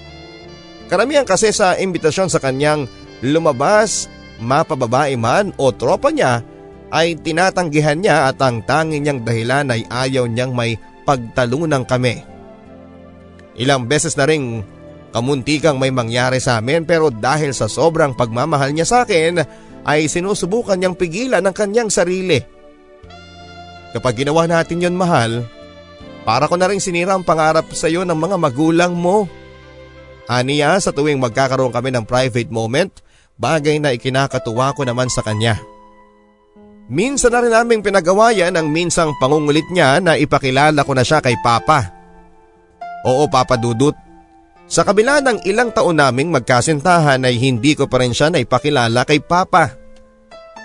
Karamihan kasi sa imbitasyon sa kanyang lumabas mapababae man o tropa niya ay tinatanggihan niya at ang tanging niyang dahilan ay ayaw niyang may pagtalunang kami. Ilang beses na rin kamuntikang may mangyari sa amin pero dahil sa sobrang pagmamahal niya sa akin ay sinusubukan niyang pigilan ang kanyang sarili. Kapag ginawa natin yon mahal, para ko na rin sinira ang pangarap sa iyo ng mga magulang mo. Aniya sa tuwing magkakaroon kami ng private moment, bagay na ikinakatuwa ko naman sa kanya. Minsan na rin naming pinagawayan ang minsang pangungulit niya na ipakilala ko na siya kay Papa. Oo, Papa Dudut. Sa kabila ng ilang taon naming magkasintahan ay hindi ko pa rin siya na ipakilala kay Papa.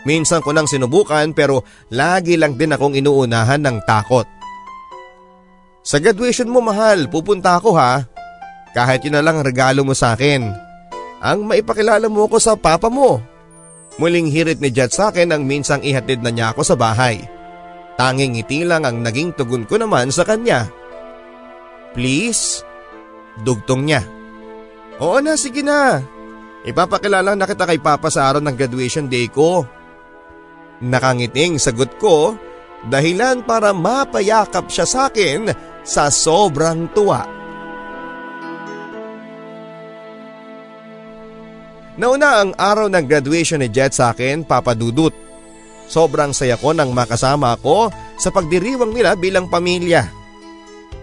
Minsan ko nang sinubukan pero lagi lang din akong inuunahan ng takot. Sa graduation mo mahal, pupunta ako ha. Kahit yun na lang regalo mo sa akin. Ang maipakilala mo ko sa papa mo. Muling hirit ni Jet sa akin ang minsang ihatid na niya ako sa bahay. Tanging ngiti lang ang naging tugon ko naman sa kanya. Please? Dugtong niya. Oo na, sige na. Ipapakilala na kita kay Papa sa araw ng graduation day ko. Nakangiting sagot ko, dahilan para mapayakap siya sa akin sa sobrang tuwa. Nauna ang araw ng graduation ni Jet sa akin, Papa Dudut. Sobrang saya ko nang makasama ako sa pagdiriwang nila bilang pamilya.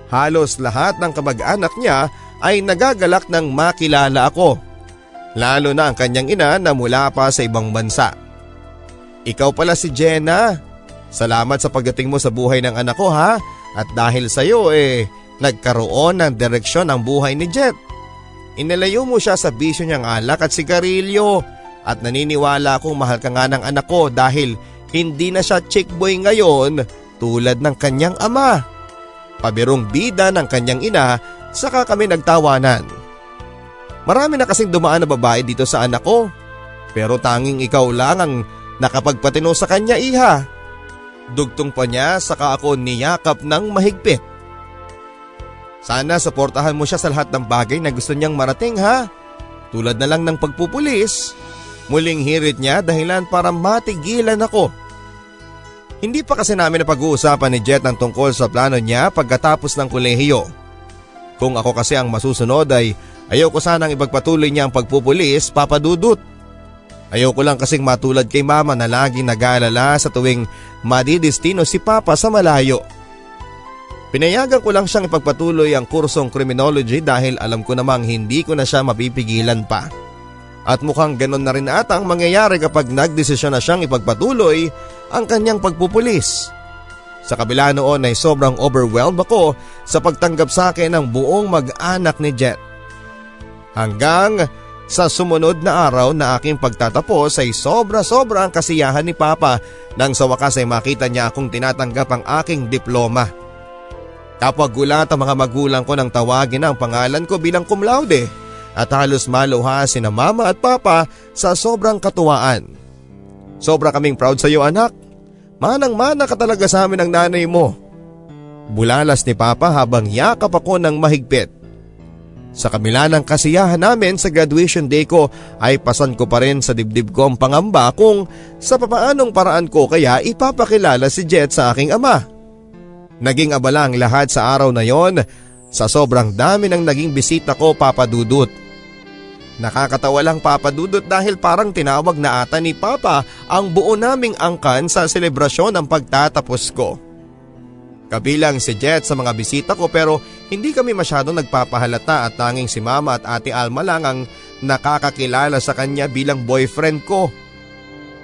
Halos lahat ng kamag-anak niya ay nagagalak nang makilala ako. Lalo na ang kanyang ina na mula pa sa ibang bansa. Ikaw pala si Jenna. Salamat sa pagdating mo sa buhay ng anak ko ha. At dahil sa iyo nagkaroon ng direksyon ang buhay ni Jet. Inalayo mo siya sa bisyo niyang alak at sigarilyo at naniniwala akong mahal ka nga ng anak ko dahil hindi na siya chick boy ngayon tulad ng kanyang ama. Pabirong bida ng kanyang ina saka kami nagtawanan. Marami na kasing dumaan na babae dito sa anak ko pero tanging ikaw lang ang nakapagpatino sa kanya iha. Dugtong pa niya saka ako niyakap ng mahigpit. Sana suportahan mo siya sa lahat ng bagay na gusto niyang marating ha. Tulad na lang ng pagpupulis. Muling hirit niya dahilan para matigilan ako. Hindi pa kasi namin napag-uusapan ni Jet ang tungkol sa plano niya pagkatapos ng kolehiyo. Kung ako kasi ang masusunod ay ayaw ko sanang ipagpatuloy niya ang pagpupulis, Papa Dudut. Ayaw ko lang kasing matulad kay Mama na lagi nag-aalala sa tuwing madidestino si Papa sa malayo. Pinayagan ko lang siyang ipagpatuloy ang kursong criminology dahil alam ko namang hindi ko na siya mapipigilan pa. At mukhang ganon na rin ata ang mangyayari kapag nagdesisyon na siyang ipagpatuloy ang kanyang pagpupulis. Sa kabila noon ay sobrang overwhelmed ako sa pagtanggap sa akin ng buong mag-anak ni Jet. Hanggang sa sumunod na araw na aking pagtatapos ay sobra-sobra ang kasiyahan ni Papa nang sa wakas ay makita niya akong tinatanggap ang aking diploma. Kapagulat ang mga magulang ko nang tawagin ang pangalan ko bilang cum laude at halos maluha sina Mama at Papa sa sobrang katuwaan. Sobra kaming proud sa iyo anak. Manang-mana ka talaga sa amin ang nanay mo. Bulalas ni Papa habang yakap ako ng mahigpit. Sa kabila ng kasiyahan namin sa graduation day ko ay pasan ko pa rin sa dibdib ko ang pangamba kung sa papaanong paraan ko kaya ipapakilala si Jet sa aking ama. Naging abala ang lahat sa araw na yon sa sobrang dami ng naging bisita ko, Papa Dudut. Nakakatawa lang, Papa Dudut, dahil parang tinawag na ata ni Papa ang buo naming angkan sa selebrasyon ng pagtatapos ko. Kabilang si Jet sa mga bisita ko pero hindi kami masyadong nagpapahalata at tanging si Mama at Ate Alma lang ang nakakakilala sa kanya bilang boyfriend ko.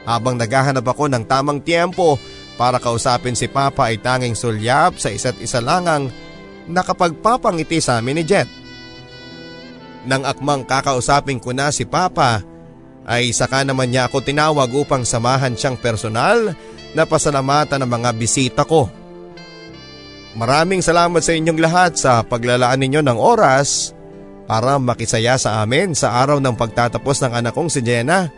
Habang naghahanap ako ng tamang tiempo para kausapin si Papa ay tanging sulyap sa isa't isa lang ang nakapagpapangiti sa amin ni Jet. Nang akmang kakausapin ko na si Papa ay saka naman niya ako tinawag upang samahan siyang personal na pasalamatan ng mga bisita ko. Maraming salamat sa inyong lahat sa paglalaan ninyo ng oras para makisaya sa amin sa araw ng pagtatapos ng anak kong si Jenna.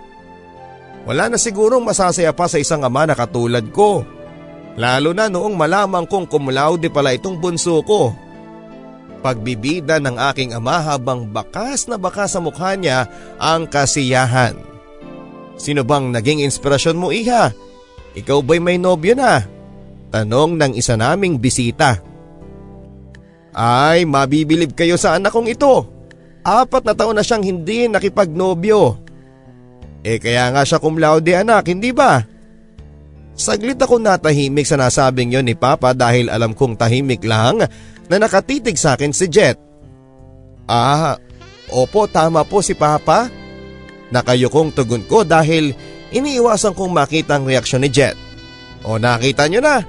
Wala na sigurong masasaya pa sa isang ama na katulad ko. Lalo na noong malamang kong cum laude pala itong bunso ko. Pagbibida ng aking ama habang bakas na bakas sa mukha niya ang kasiyahan. Sino bang naging inspirasyon mo, iha? Ikaw ba'y may nobyo na? Tanong ng isa naming bisita. Ay, mabibilib kayo sa anak kong ito. 4 na taon na siyang hindi nakipagnobyo. Eh kaya nga siya cum laude, anak, hindi ba? Saglit ako natahimik sa nasabing yon ni Papa dahil alam kong tahimik lang na nakatitig sa akin si Jet. Ah, opo, tama po si Papa. Nakayukong tugon ko dahil iniiwasan kong makita ang reaksyon ni Jet. O nakita nyo na,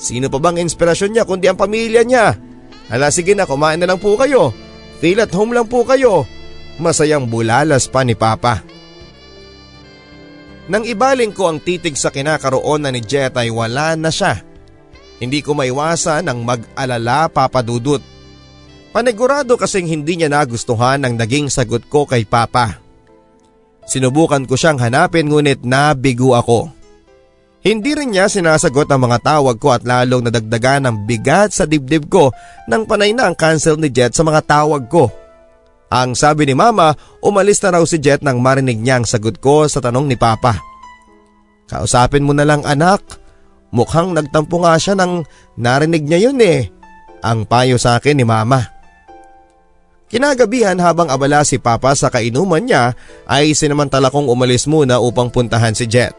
sino pa bang inspirasyon niya kundi ang pamilya niya? Hala sige na, kumain na lang po kayo. Feel at home lang po kayo. Masayang bulalas pa ni Papa. Nang ibaling ko ang titig sa kinakaroonan ni Jet ay wala na siya. Hindi ko maiwasan ang mag-alala, Papa Dudut. Panigurado kasing hindi niya nagustuhan ang naging sagot ko kay Papa. Sinubukan ko siyang hanapin ngunit nabigo ako. Hindi rin niya sinasagot ang mga tawag ko at lalong nadagdagan ang bigat sa dibdib ko nang panay na ang cancel ni Jet sa mga tawag ko. Ang sabi ni Mama, umalis na raw si Jet nang marinig niya ang sagot ko sa tanong ni Papa. Kausapin mo na lang, anak. Mukhang nagtampo nga siya nang narinig niya yun eh. Ang payo sa akin ni Mama. Kinagabihan habang abala si Papa sa kainuman niya ay sinamantala kong umalis muna upang puntahan si Jet.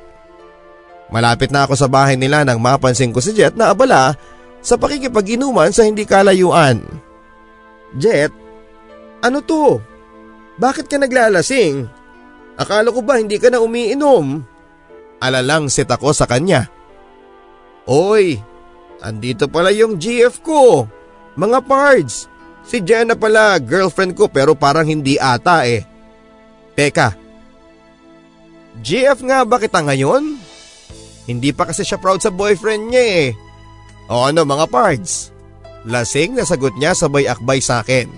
Malapit na ako sa bahay nila nang mapansin ko si Jet na abala sa pakikipag-inuman sa hindi kalayuan. Jet, ano to? Bakit ka naglalasing? Akala ko ba hindi ka na umiinom? Alalang sit ako sa kanya. Oy, andito pala yung GF ko. Mga pards, si Jenna pala girlfriend ko pero parang hindi ata eh. Teka, GF nga ba kita ngayon? Hindi pa kasi siya proud sa boyfriend niya eh. O ano mga pards? Lasing na sagot niya sabay akbay sa akin.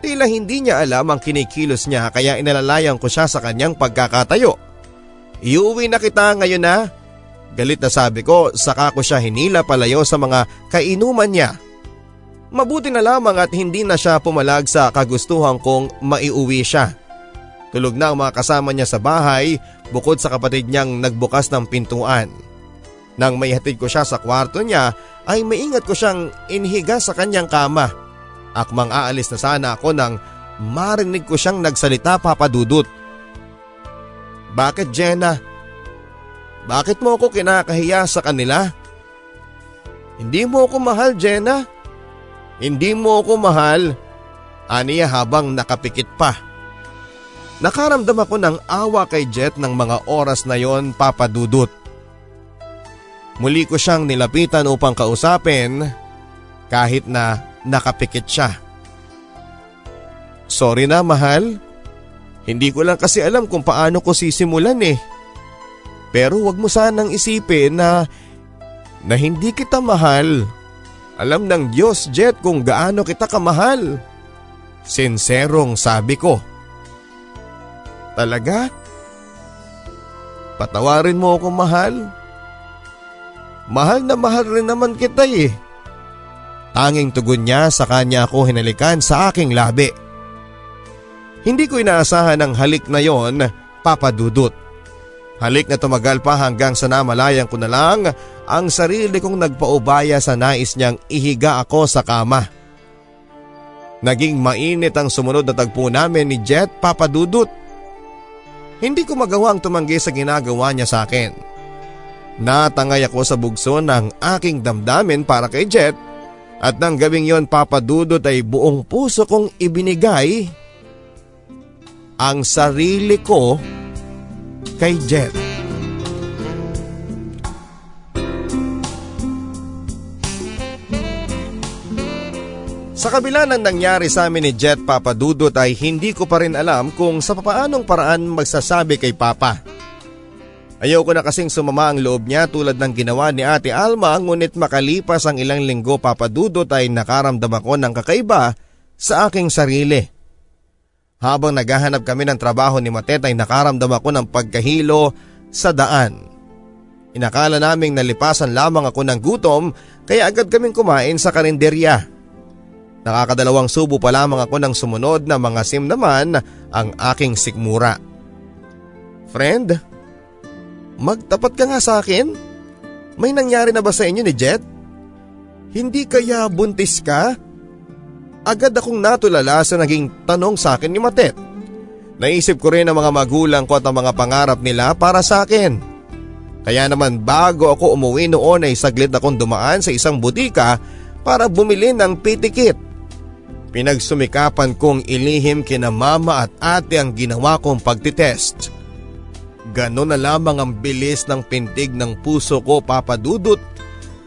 Tila hindi niya alam ang kinikilos niya kaya inalalayan ko siya sa kanyang pagkakatayo. Iuwi na kita ngayon na? Galit na sabi ko, saka ko siya hinila palayo sa mga kainuman niya. Mabuti na lamang at hindi na siya pumalag sa kagustuhan kong maiuwi siya. Tulog na ang mga kasama niya sa bahay bukod sa kapatid niyang nagbukas ng pintuan. Nang may hatid ko siya sa kwarto niya ay maingat ko siyang inhiga sa kanyang kama. Akmang aalis na sana ako nang marinig ko siyang nagsalita, Papa Dudut. Bakit, Jenna? Bakit mo ako kinakahiya sa kanila? Hindi mo ako mahal, Jenna. Hindi mo ako mahal. Aniya habang nakapikit pa. Nakaramdam ako ng awa kay Jet ng mga oras na yon, Papa Dudut. Muli ko siyang nilapitan upang kausapin kahit na nakapikit siya. Sorry na, mahal. Hindi ko lang kasi alam kung paano ko sisimulan eh. Pero wag mo sanang isipin na hindi kita mahal. Alam ng Diyos, Jet, kung gaano kita kamahal. Sinserong sabi ko. Talaga? Patawarin mo ako, mahal. Mahal na mahal rin naman kita eh. Tanging tugon niya sa kanya ako hinalikan sa aking labi. Hindi ko inaasahan ang halik na yon, Papa Dudut. Halik na tumagal pa hanggang sa namalayan ko na lang ang sarili kong nagpaubaya sa nais niyang ihiga ako sa kama. Naging mainit ang sumunod na tagpo namin ni Jet, Papa Dudut. Hindi ko magawang tumanggi sa ginagawa niya sa akin. Natangay ako sa bugso ng aking damdamin para kay Jet. At nang gabing yon, Papa Dudut, ay buong puso kong ibinigay ang sarili ko kay Jet. Sa kabila ng nangyari sa amin ni Jet, Papa Dudut, ay hindi ko pa rin alam kung sa paanong paraan magsasabi kay Papa. Ayaw ko na kasing sumama ang loob niya tulad ng ginawa ni Ate Alma, ngunit makalipas ang ilang linggo, Papa Dudut, ay nakaramdam ako ng kakaiba sa aking sarili. Habang naghahanap kami ng trabaho ni Matet ay nakaramdam ako ng pagkahilo sa daan. Inakala naming nalipasan lamang ako ng gutom kaya agad kaming kumain sa karinderya. Nakakadalawang subo pa lamang ako ng sumunod na mga sim naman ang aking sikmura. Friend, magtapat ka nga sa akin. May nangyari na ba sa inyo ni Jet? Hindi kaya buntis ka? Agad akong natulala sa naging tanong sa akin ni Matet. Naisip ko rin ang mga magulang ko at ang mga pangarap nila para sa akin. Kaya naman bago ako umuwi noon ay saglit akong dumaan sa isang butika para bumili ng pitikit. Pinagsumikapan kong ilihim kina mama at ate ang ginawa kong pagtitest. Ganon na lamang ang bilis ng pintig ng puso ko, Papa Dudut,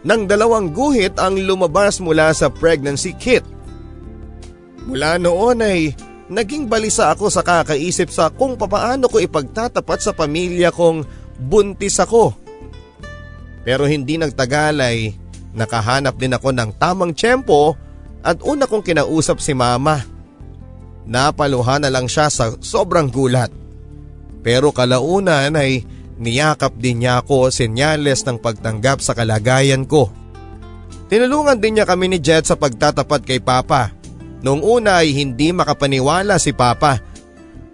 nang dalawang guhit ang lumabas mula sa pregnancy kit. Mula noon ay naging balisa ako sa kakaisip sa kung papaano ko ipagtatapat sa pamilya kong buntis ako. Pero hindi nagtagal ay nakahanap din ako ng tamang tiyempo at una kong kinausap si mama. Napaluhan na lang siya sa sobrang gulat. Pero kalaunan ay niyakap din niya ako, senyales ng pagtanggap sa kalagayan ko. Tinulungan din niya kami ni Jet sa pagtatapat kay Papa. Noong una ay hindi makapaniwala si Papa.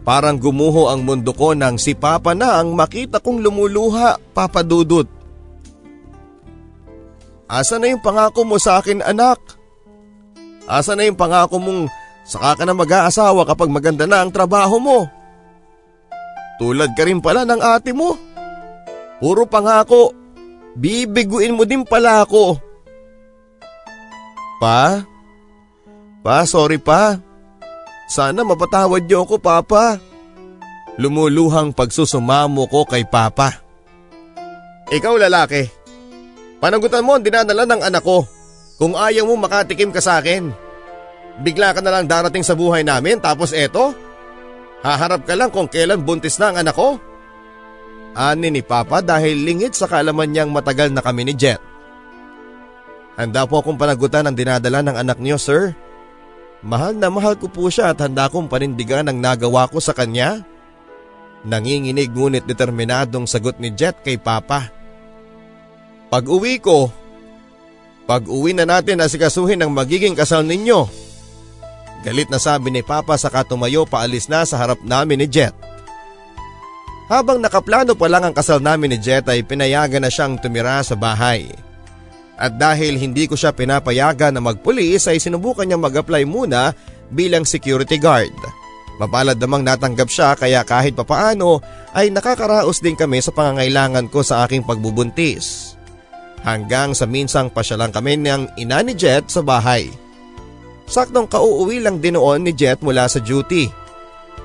Parang gumuho ang mundo ko nang si Papa na ang makita kong lumuluha, Papa Dudut. Asa na yung pangako mo sa akin, anak? Asa na yung pangako mong saka ka na mag-aasawa kapag maganda na ang trabaho mo? Tulad ka rin pala ng ate mo. Puro pangako, bibiguin mo din pala ako. Pa, sorry pa. Sana mapatawad niyo ako, Papa. Lumuluhang pagsusumamo ko kay Papa. Ikaw lalaki, panagutan mo ang dinadala ng anak ko. Kung ayaw mo makatikim ka sa akin, bigla ka na lang darating sa buhay namin tapos eto, haharap ka lang kung kailan buntis na ang anak ko. Ani ni Papa dahil lingit sa kaalaman niyang matagal na kami ni Jet. Handa po akong panagutan ang dinadala ng anak niyo, sir. Mahal na mahal ko po siya at handa kong panindigan ang nagawa ko sa kanya. Nanginginig ngunit determinadong sagot ni Jet kay Papa. Pag uwi na natin asikasuhin ang magiging kasal ninyo. Galit na sabi ni Papa saka tumayo paalis na sa harap namin ni Jet. Habang nakaplano pa lang ang kasal namin ni Jet ay pinayagan na siyang tumira sa bahay. At dahil hindi ko siya pinapayagan na magpulis ay sinubukan niyang mag-apply muna bilang security guard. Mapalad namang natanggap siya kaya kahit papaano ay nakakaraos din kami sa pangangailangan ko sa aking pagbubuntis. Hanggang sa minsang pasyalan kami ng ina ni Jet sa bahay. Saktong kauuwi lang din noon ni Jet mula sa duty.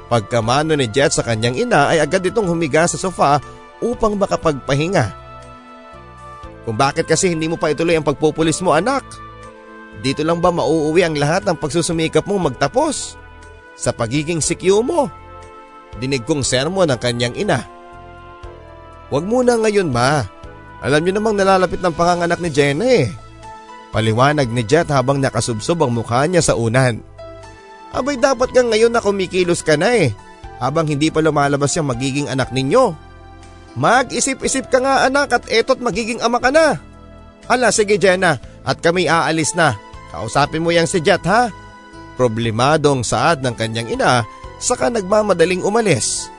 Pagkamano ni Jet sa kanyang ina ay agad itong humiga sa sofa upang makapagpahinga. Kung bakit kasi hindi mo pa ituloy ang pagpupulis mo, anak? Dito lang ba mauuwi ang lahat ng pagsusumikap mong magtapos? Sa pagiging sikyo mo? Dinig kong sermon ng kanyang ina. Huwag muna ngayon, ma. Alam niyo namang nalalapit ng panganganak ni Jenna eh. Paliwanag ni Jet habang nakasubsob ang mukha niya sa unan. Abay dapat kang ngayon na kumikilos ka na eh. Habang hindi pa lumalabas yung magiging anak ninyo. Mag-isip-isip ka nga anak at eto't magiging ama ka na. Hala sige Jenna at kami aalis na. Kausapin mo yang si Jet ha. Problemadong saad ng kanyang ina saka nagmamadaling umalis.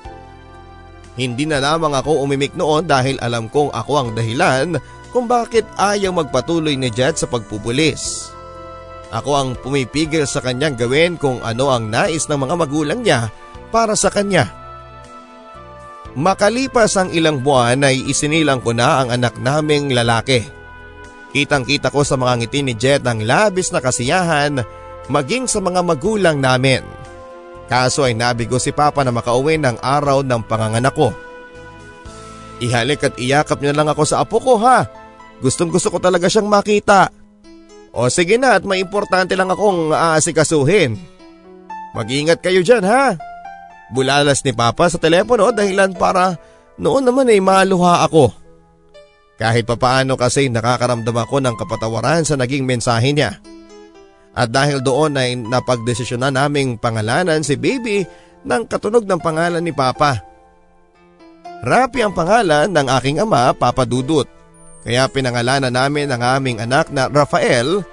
Hindi na lamang ako umimik noon dahil alam kong ako ang dahilan kung bakit ayaw magpatuloy ni Jet sa pagpupulis. Ako ang pumipigil sa kanyang gawin kung ano ang nais ng mga magulang niya para sa kanya. Makalipas ang ilang buwan ay isinilang ko na ang anak naming lalaki. Kitang-kita ko sa mga ngiti ni Jet ang labis na kasiyahan maging sa mga magulang namin. Kaso ay nabigo si Papa na makauwi ng araw ng panganganak ko. Ihalik at iyakap niya lang ako sa apo ko ha. Gustong-gusto ko talaga siyang makita. O sige na at may importante lang akong aasikasuhin. Mag-ingat kayo dyan ha. Bulalas ni Papa sa telepono dahilan para noon naman ay maluha ako. Kahit papaano kasi nakakaramdam ako ng kapatawaran sa naging mensahe niya. At dahil doon ay napagdesisyon na naming pangalanan si Baby ng katunog ng pangalan ni Papa. Rapi ang pangalan ng aking ama, Papa Dudut. Kaya pinangalanan namin ang aming anak na Rafael,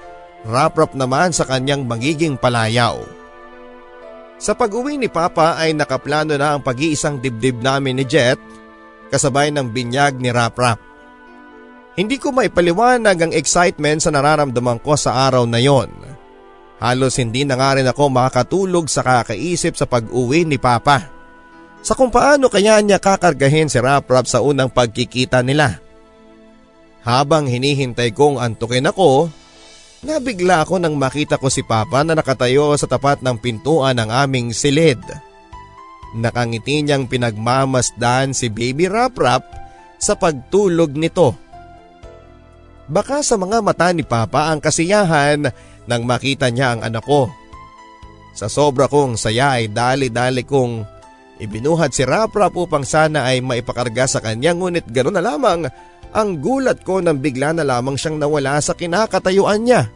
rap-rap naman sa kanyang magiging palayaw. Sa pag-uwi ni Papa ay nakaplano na ang pag-iisang dibdib namin ni Jet kasabay ng binyag ni Rap-Rap. Hindi ko maipaliwanag ang excitement sa nararamdaman ko sa araw na yon. Halos hindi na nga rin ako makakatulog sa kakaisip sa pag-uwi ni Papa. Sa kung paano kaya niya kakargahin si Rap-Rap sa unang pagkikita nila. Habang hinihintay kong antukin ako, nabigla ako nang makita ko si Papa na nakatayo sa tapat ng pintuan ng aming silid. Nakangiti niyang pinagmamasdan si Baby Rap-Rap sa pagtulog nito. Baka sa mga mata ni Papa ang kasiyahan nang makita niya ang anak ko. Sa sobra kong saya ay dali-dali kong ibinuhat si Rap-Rap upang sana ay maipakarga sa kanya, ngunit ganoon na lamang ang gulat ko nang bigla na lamang siyang nawala sa kinakatayuan niya.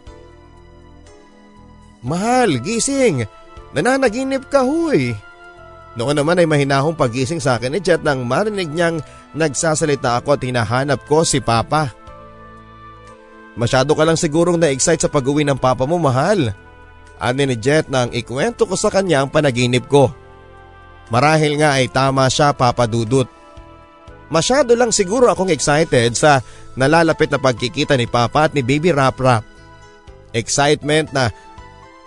"Mahal, gising! Nananaginip ka, huy!" Noon naman ay mahinahong pagising sa akin ni Jet nang marinig niyang nagsasalita ako at hinahanap ko si Papa. "Masyado ka lang sigurong na-excite sa pag-uwi ng Papa mo, mahal." Ani ni Jet nang ikwento ko sa kanya ang panaginip ko. Marahil nga ay tama siya, Papa Dudut. Masyado lang siguro akong excited sa nalalapit na pagkikita ni Papa at ni Baby Rap-Rap. Excitement na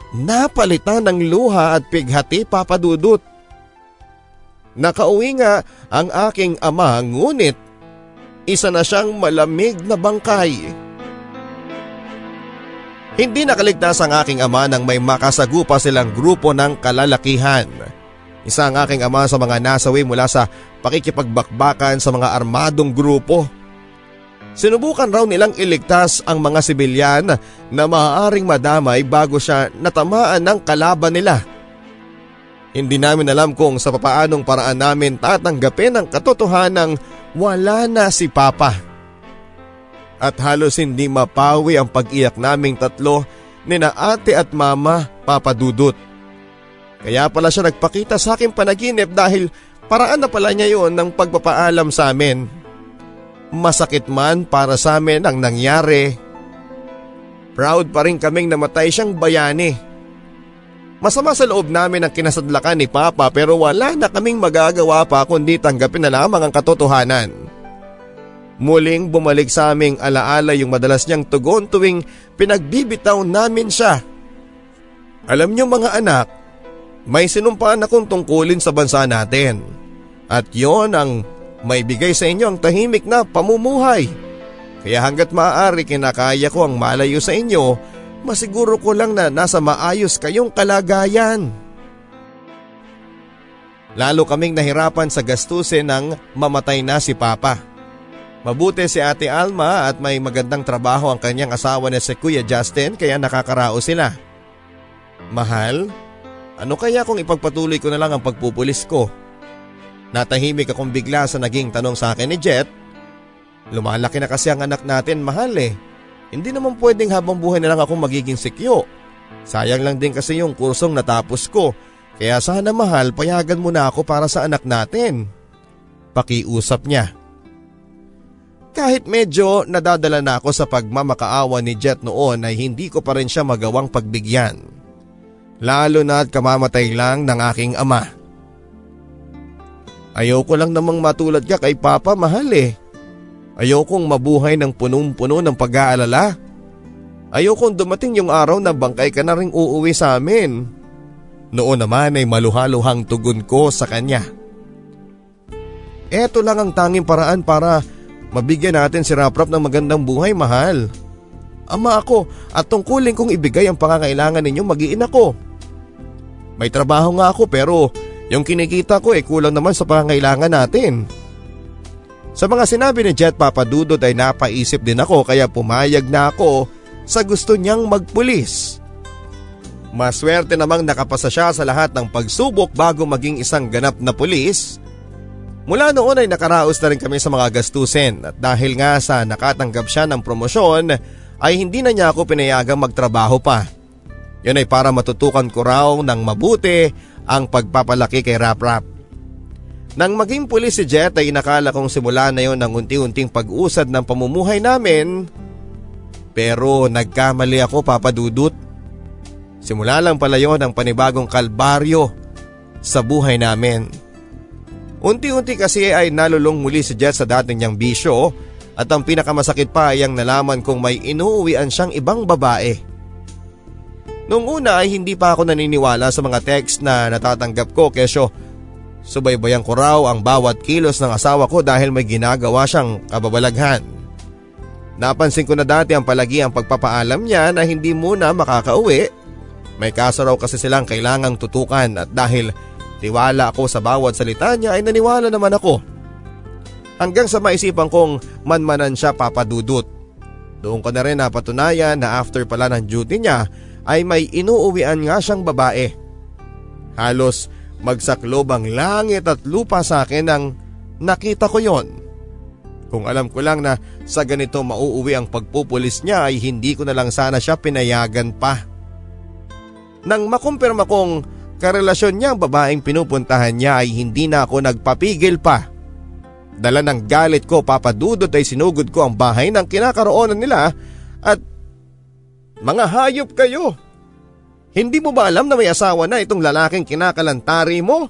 napalitan ng luha at pighati, Papa Dudut. Nakauwi nga ang aking ama, ngunit isa na siyang malamig na bangkay. Hindi nakaligtas ang aking ama nang may makasagupa silang grupo ng kalalakihan. Isa ang aking ama sa mga nasawi mula sa pakikipagbakbakan sa mga armadong grupo. Sinubukan raw nilang iligtas ang mga sibilyan na maaaring madamay bago siya natamaan ng kalaban nila. Hindi namin alam kung sa papaanong paraan namin tatanggapin ang katotohanang wala na si Papa. At halos hindi mapawi ang pag-iyak naming tatlo nina Ate at Mama, Papa Dudut. Kaya pala siya nagpakita sa akin panaginip dahil paraan na pala niya yon ng pagpapaalam sa amin. Masakit man para sa amin ang nangyari, proud pa rin kaming namatay siyang bayani. Masama sa loob namin ang kinasadlakan ni Papa pero wala na kaming magagawa pa kundi tanggapin na lamang ang katotohanan. Muling bumalik sa aming alaala yung madalas niyang tugon tuwing pinagbibitaw namin siya. "Alam niyo mga anak, may sinumpaan akong tungkulin sa bansa natin at yon ang may bigay sa inyo ang tahimik na pamumuhay. Kaya hanggat maaari kinakaya ko ang malayo sa inyo, masiguro ko lang na nasa maayos kayong kalagayan." Lalo kaming nahirapan sa gastusin nang mamatay na si Papa. Mabuti si Ate Alma at may magandang trabaho ang kanyang asawa na si Kuya Justin kaya nakakaraos sila. "Mahal, ano kaya kung ipagpatuloy ko na lang ang pagpupulis ko?" Natahimik akong bigla sa naging tanong sa akin ni Jet. "Lumalaki na kasi ang anak natin, mahal eh. Hindi naman pwedeng habang buhay na lang akong magiging sikyo. Sayang lang din kasi yung kursong natapos ko. Kaya sana mahal, payagan mo na ako para sa anak natin." Pakiusap niya. Kahit medyo nadadala na ako sa pagmamakaawa ni Jet noon ay hindi ko pa rin siya magawang pagbigyan. Lalo na't kamamatay lang ng aking ama. "Ayoko lang namang matulad ka kay Papa, mahal eh. Ayokong mabuhay ng punong-puno ng pag-aalala. Ayokong dumating yung araw na bangkay ka na ring uuwi sa amin." Noon naman ay maluhaluhang tugon ko sa kanya. "Eto lang ang tanging paraan para mabigyan natin si Rap-Rap ng magandang buhay, mahal. Ama ako at tungkulin kong ibigay ang pangangailangan ninyong mag-iin ako. May trabaho nga ako pero yung kinikita ko ay kulang naman sa pangangailangan natin." Sa mga sinabi ni Jet, Papa Dudut, ay napaisip din ako kaya pumayag na ako sa gusto niyang magpulis. Maswerte namang nakapasa siya sa lahat ng pagsubok bago maging isang ganap na pulis. Mula noon ay nakaraos na rin kami sa mga gastusin at dahil nga sa nakatanggap siya ng promosyon ay hindi na niya ako pinayagang magtrabaho pa. Yun ay para matutukan ko raw ng mabuti ang pagpapalaki kay Rap-Rap. Nang maging pulis si Jet ay inakala kong simula na yon ang unti-unting pag-usad ng pamumuhay namin. Pero nagkamali ako, Papa Dudut. Simula lang pala yon ang panibagong kalbaryo sa buhay namin. Unti-unti kasi ay nalulong muli si Jet sa dating niyang bisyo at ang pinakamasakit pa ay ang nalaman kong may inuuwian siyang ibang babae. Noong una ay hindi pa ako naniniwala sa mga text na natatanggap ko kesyo subaybayan ko raw ang bawat kilos ng asawa ko dahil may ginagawa siyang kababalaghan. Napansin ko na dati ang palagi ang pagpapaalam niya na hindi muna makakauwi. May kaso raw kasi silang kailangang tutukan at dahil tiwala ako sa bawat salita niya ay naniwala naman ako. Hanggang sa maisipan kong manmanan siya, Papa Dudut. Doon ko na rin napatunayan na after pala ng duty niya ay may inuuwian nga siyang babae. Halos magsaklob ang langit at lupa sa akin nang nakita ko yon. Kung alam ko lang na sa ganito mauuwi ang pagpupulis niya ay hindi ko na lang sana siya pinayagan pa. Nang makumpirma kong karelasyon niya ang babaeng pinupuntahan niya ay hindi na ako nagpapigil pa. Dala ng galit ko, Papa Dudut, ay sinugod ko ang bahay ng kinakaroonan nila at mga hayop kayo! Hindi mo ba alam na may asawa na itong lalaking kinakalantari mo?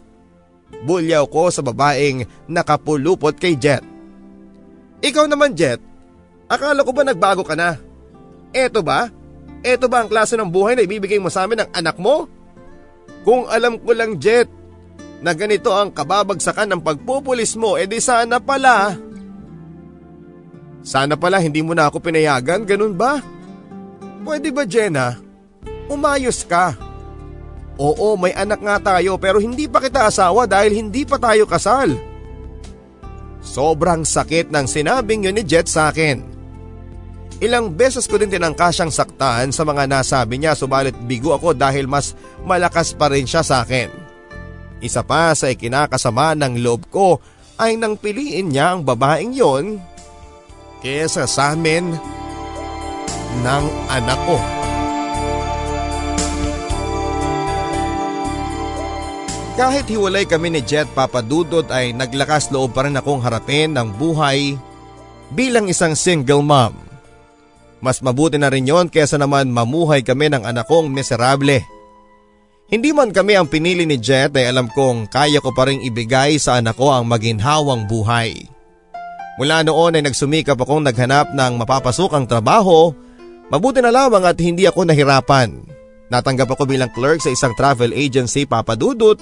Bulyaw ko sa babaeng nakapulupot kay Jet. Ikaw naman, Jet, akala ko ba nagbago ka na? Eto ba ang klase ng buhay na ibibigay mo sa amin ng anak mo? Kung alam ko lang, Jet, na ganito ang kababagsakan ng pagpupulis mo, edi sana pala hindi mo na ako pinayagan, ganun ba? Pwede ba, Jenna? Umayos ka. Oo, may anak nga tayo pero hindi pa kita asawa dahil hindi pa tayo kasal. Sobrang sakit ng sinabing yun ni Jet sa akin. Ilang beses ko din tinangka siyang saktan sa mga nasabi niya subalit bigo ako dahil mas malakas pa rin siya sa akin. Isa pa sa ikinakasama ng loob ko ay nang piliin niya ang babaeng yon kesa sa amin ng anak ko. Kahit hiwalay kami ni Jet, Papa Dudut, ay naglakas loob pa rin akong harapin ang buhay bilang isang single mom. Mas mabuti na rin yon kesa naman mamuhay kami ng anak kong miserable. Hindi man kami ang pinili ni Jet ay alam kong kaya ko pa rin ibigay sa anak ko ang maginhawang buhay. Mula noon ay nagsumikap akong naghanap ng mapapasukang trabaho, mabuti na lamang at hindi ako nahirapan. Natanggap ako bilang clerk sa isang travel agency, Papa Dudut.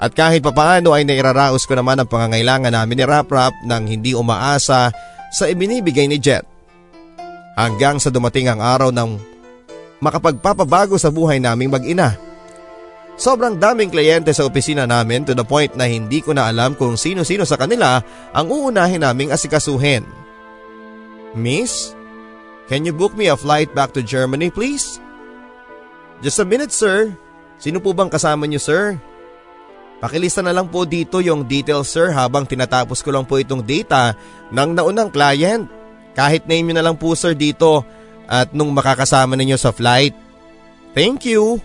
At kahit papaano ay nairaraos ko naman ang pangangailangan namin ni Raprap nang hindi umaasa sa ibinibigay ni Jet. Hanggang sa dumating ang araw ng makapagpapabago sa buhay naming mag-ina. Sobrang daming kliyente sa opisina namin to the point na hindi ko na alam kung sino-sino sa kanila ang uunahin naming asikasuhin. Miss, can you book me a flight back to Germany please? Just a minute, sir. Sino po bang kasama niyo, sir? Pakilista na lang po dito yung details, sir, habang tinatapos ko lang po itong data ng naunang client. Kahit name niyo na lang po, sir, dito at nung makakasama ninyo sa flight. Thank you.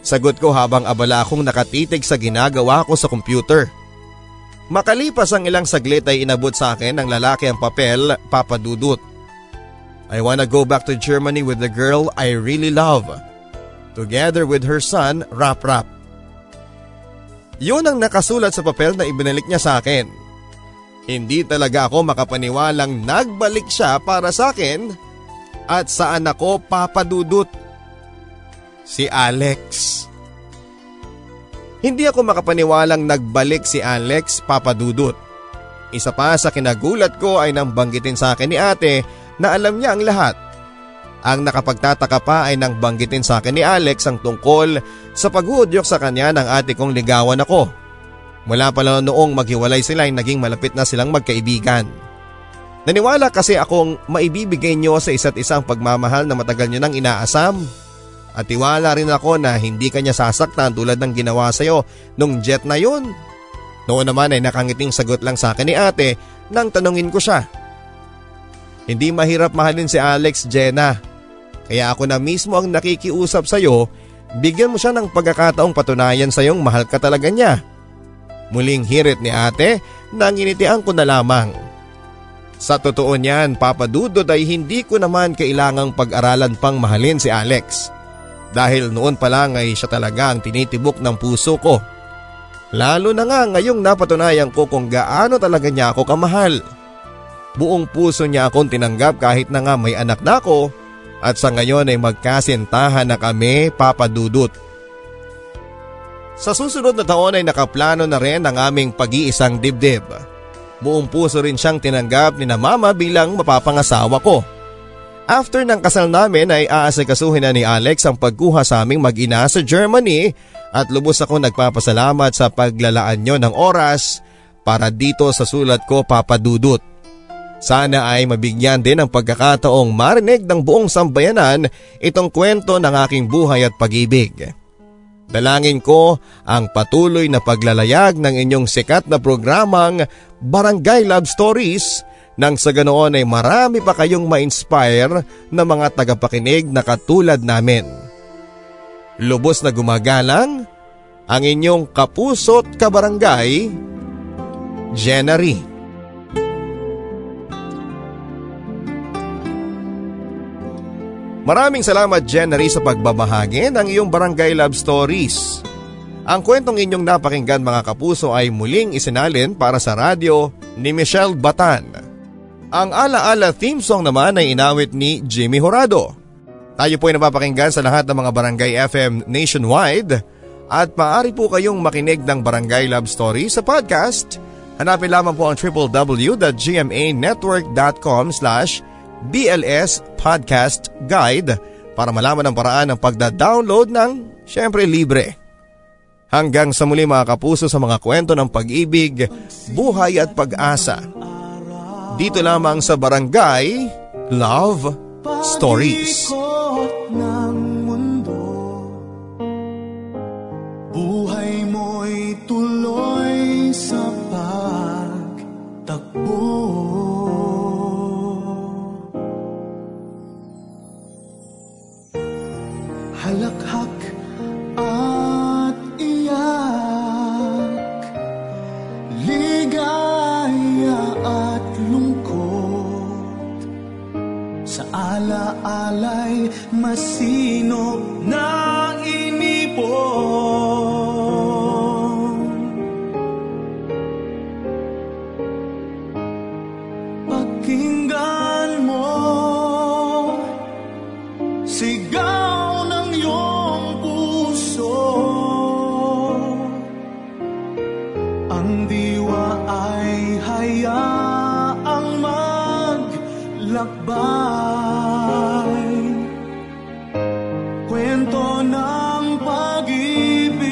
Sagot ko habang abala akong nakatitig sa ginagawa ko sa computer. Makalipas ang ilang saglit ay inabot sa akin ng lalaki ang papel, Papa Dudut. I wanna go back to Germany with the girl I really love. Together with her son, Raprap. Yun ang nakasulat sa papel na ibinalik niya sa akin. Hindi talaga ako makapaniwalang nagbalik siya para sa akin at sa anak ko, Papa Dudut. Si Alex. Hindi ako makapaniwalang nagbalik si Alex, Papa Dudut. Isa pa sa kinagulat ko ay nang banggitin sa akin ni ate na alam niya ang lahat. Ang nakapagtataka pa ay nang banggitin sa akin ni Alex ang tungkol sa pag-uudyok sa kanya ng ate kong ligawan ako. Mula pala noong maghiwalay sila ay naging malapit na silang magkaibigan. Naniwala kasi akong maibibigay niyo sa isa't isang pagmamahal na matagal niyo nang inaasam. At tiwala rin ako na hindi kanya sasaktan tulad ng ginawa sa'yo nung Jet na yun. Noon naman ay nakangiting sagot lang sa akin ni ate nang tanungin ko siya. Hindi mahirap mahalin si Alex, Jenna. Kaya ako na mismo ang nakikiusap sa'yo, bigyan mo siya ng pagkakataong patunayan sa'yong mahal ka talaga niya. Muling hirit ni ate na nginitian ko na lamang. Sa totoo niyan, Papa Dudut, ay hindi ko naman kailangang pag-aralan pang mahalin si Alex. Dahil noon pa lang ay siya talaga ang tinitibok ng puso ko. Lalo na nga ngayong napatunayan ko kung gaano talaga niya ako kamahal. Buong puso niya akong tinanggap kahit na nga may anak na ako at sa ngayon ay magkasintahan na kami, Papa Dudut. Sa susunod na taon ay nakaplano na rin ang aming pag-iisang dibdib. Buong puso rin siyang tinanggap ni na mama bilang mapapangasawa ko. After ng kasal namin ay aasikasuhin na ni Alex ang pagkuha sa aming mag-ina sa Germany at lubos ako nagpapasalamat sa paglalaan niyo ng oras para dito sa sulat ko, Papa Dudut. Sana ay mabigyan din ng pagkakataong marinig ng buong sambayanan itong kwento ng aking buhay at pag-ibig. Dalangin ko ang patuloy na paglalayag ng inyong sikat na programang Barangay Love Stories nang sa ganoon ay marami pa kayong ma-inspire na mga tagapakinig na katulad namin. Lubos na gumagalang ang inyong kapuso't kabarangay, Jennery. Maraming salamat, Jennery, sa pagbabahagi ng iyong Barangay Love Stories. Ang kwentong inyong napakinggan, mga kapuso, ay muling isinalin para sa radyo ni Michelle Batan. Ang Alaala theme song naman ay inawit ni Jimmy Horado. Tayo po ay napapakinggan sa lahat ng mga Barangay FM nationwide at maaari po kayong makinig ng Barangay Love Stories sa podcast. Hanapin lamang po ang www.gmanetwork.com/BLS Podcast Guide para malaman ang paraan ng pagda-download ng syempre libre. Hanggang sa muli, mga kapuso, sa mga kwento ng pag-ibig, buhay at pag-asa. Dito lamang sa Barangay Love Stories. Pag-ikot ng mundo, buhay mo'y tuloy sa pagtakbo. Halakhak at iyak, ligaya at lungkot, sa alaala'y masino na inipon. Pakinggan mo, sigaw lakbay, kwento ng pag-ibig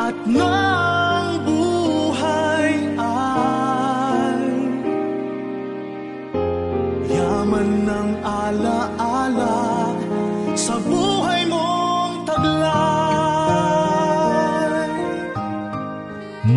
at ng buhay ay yaman ng alaala sa buhay mong taglay.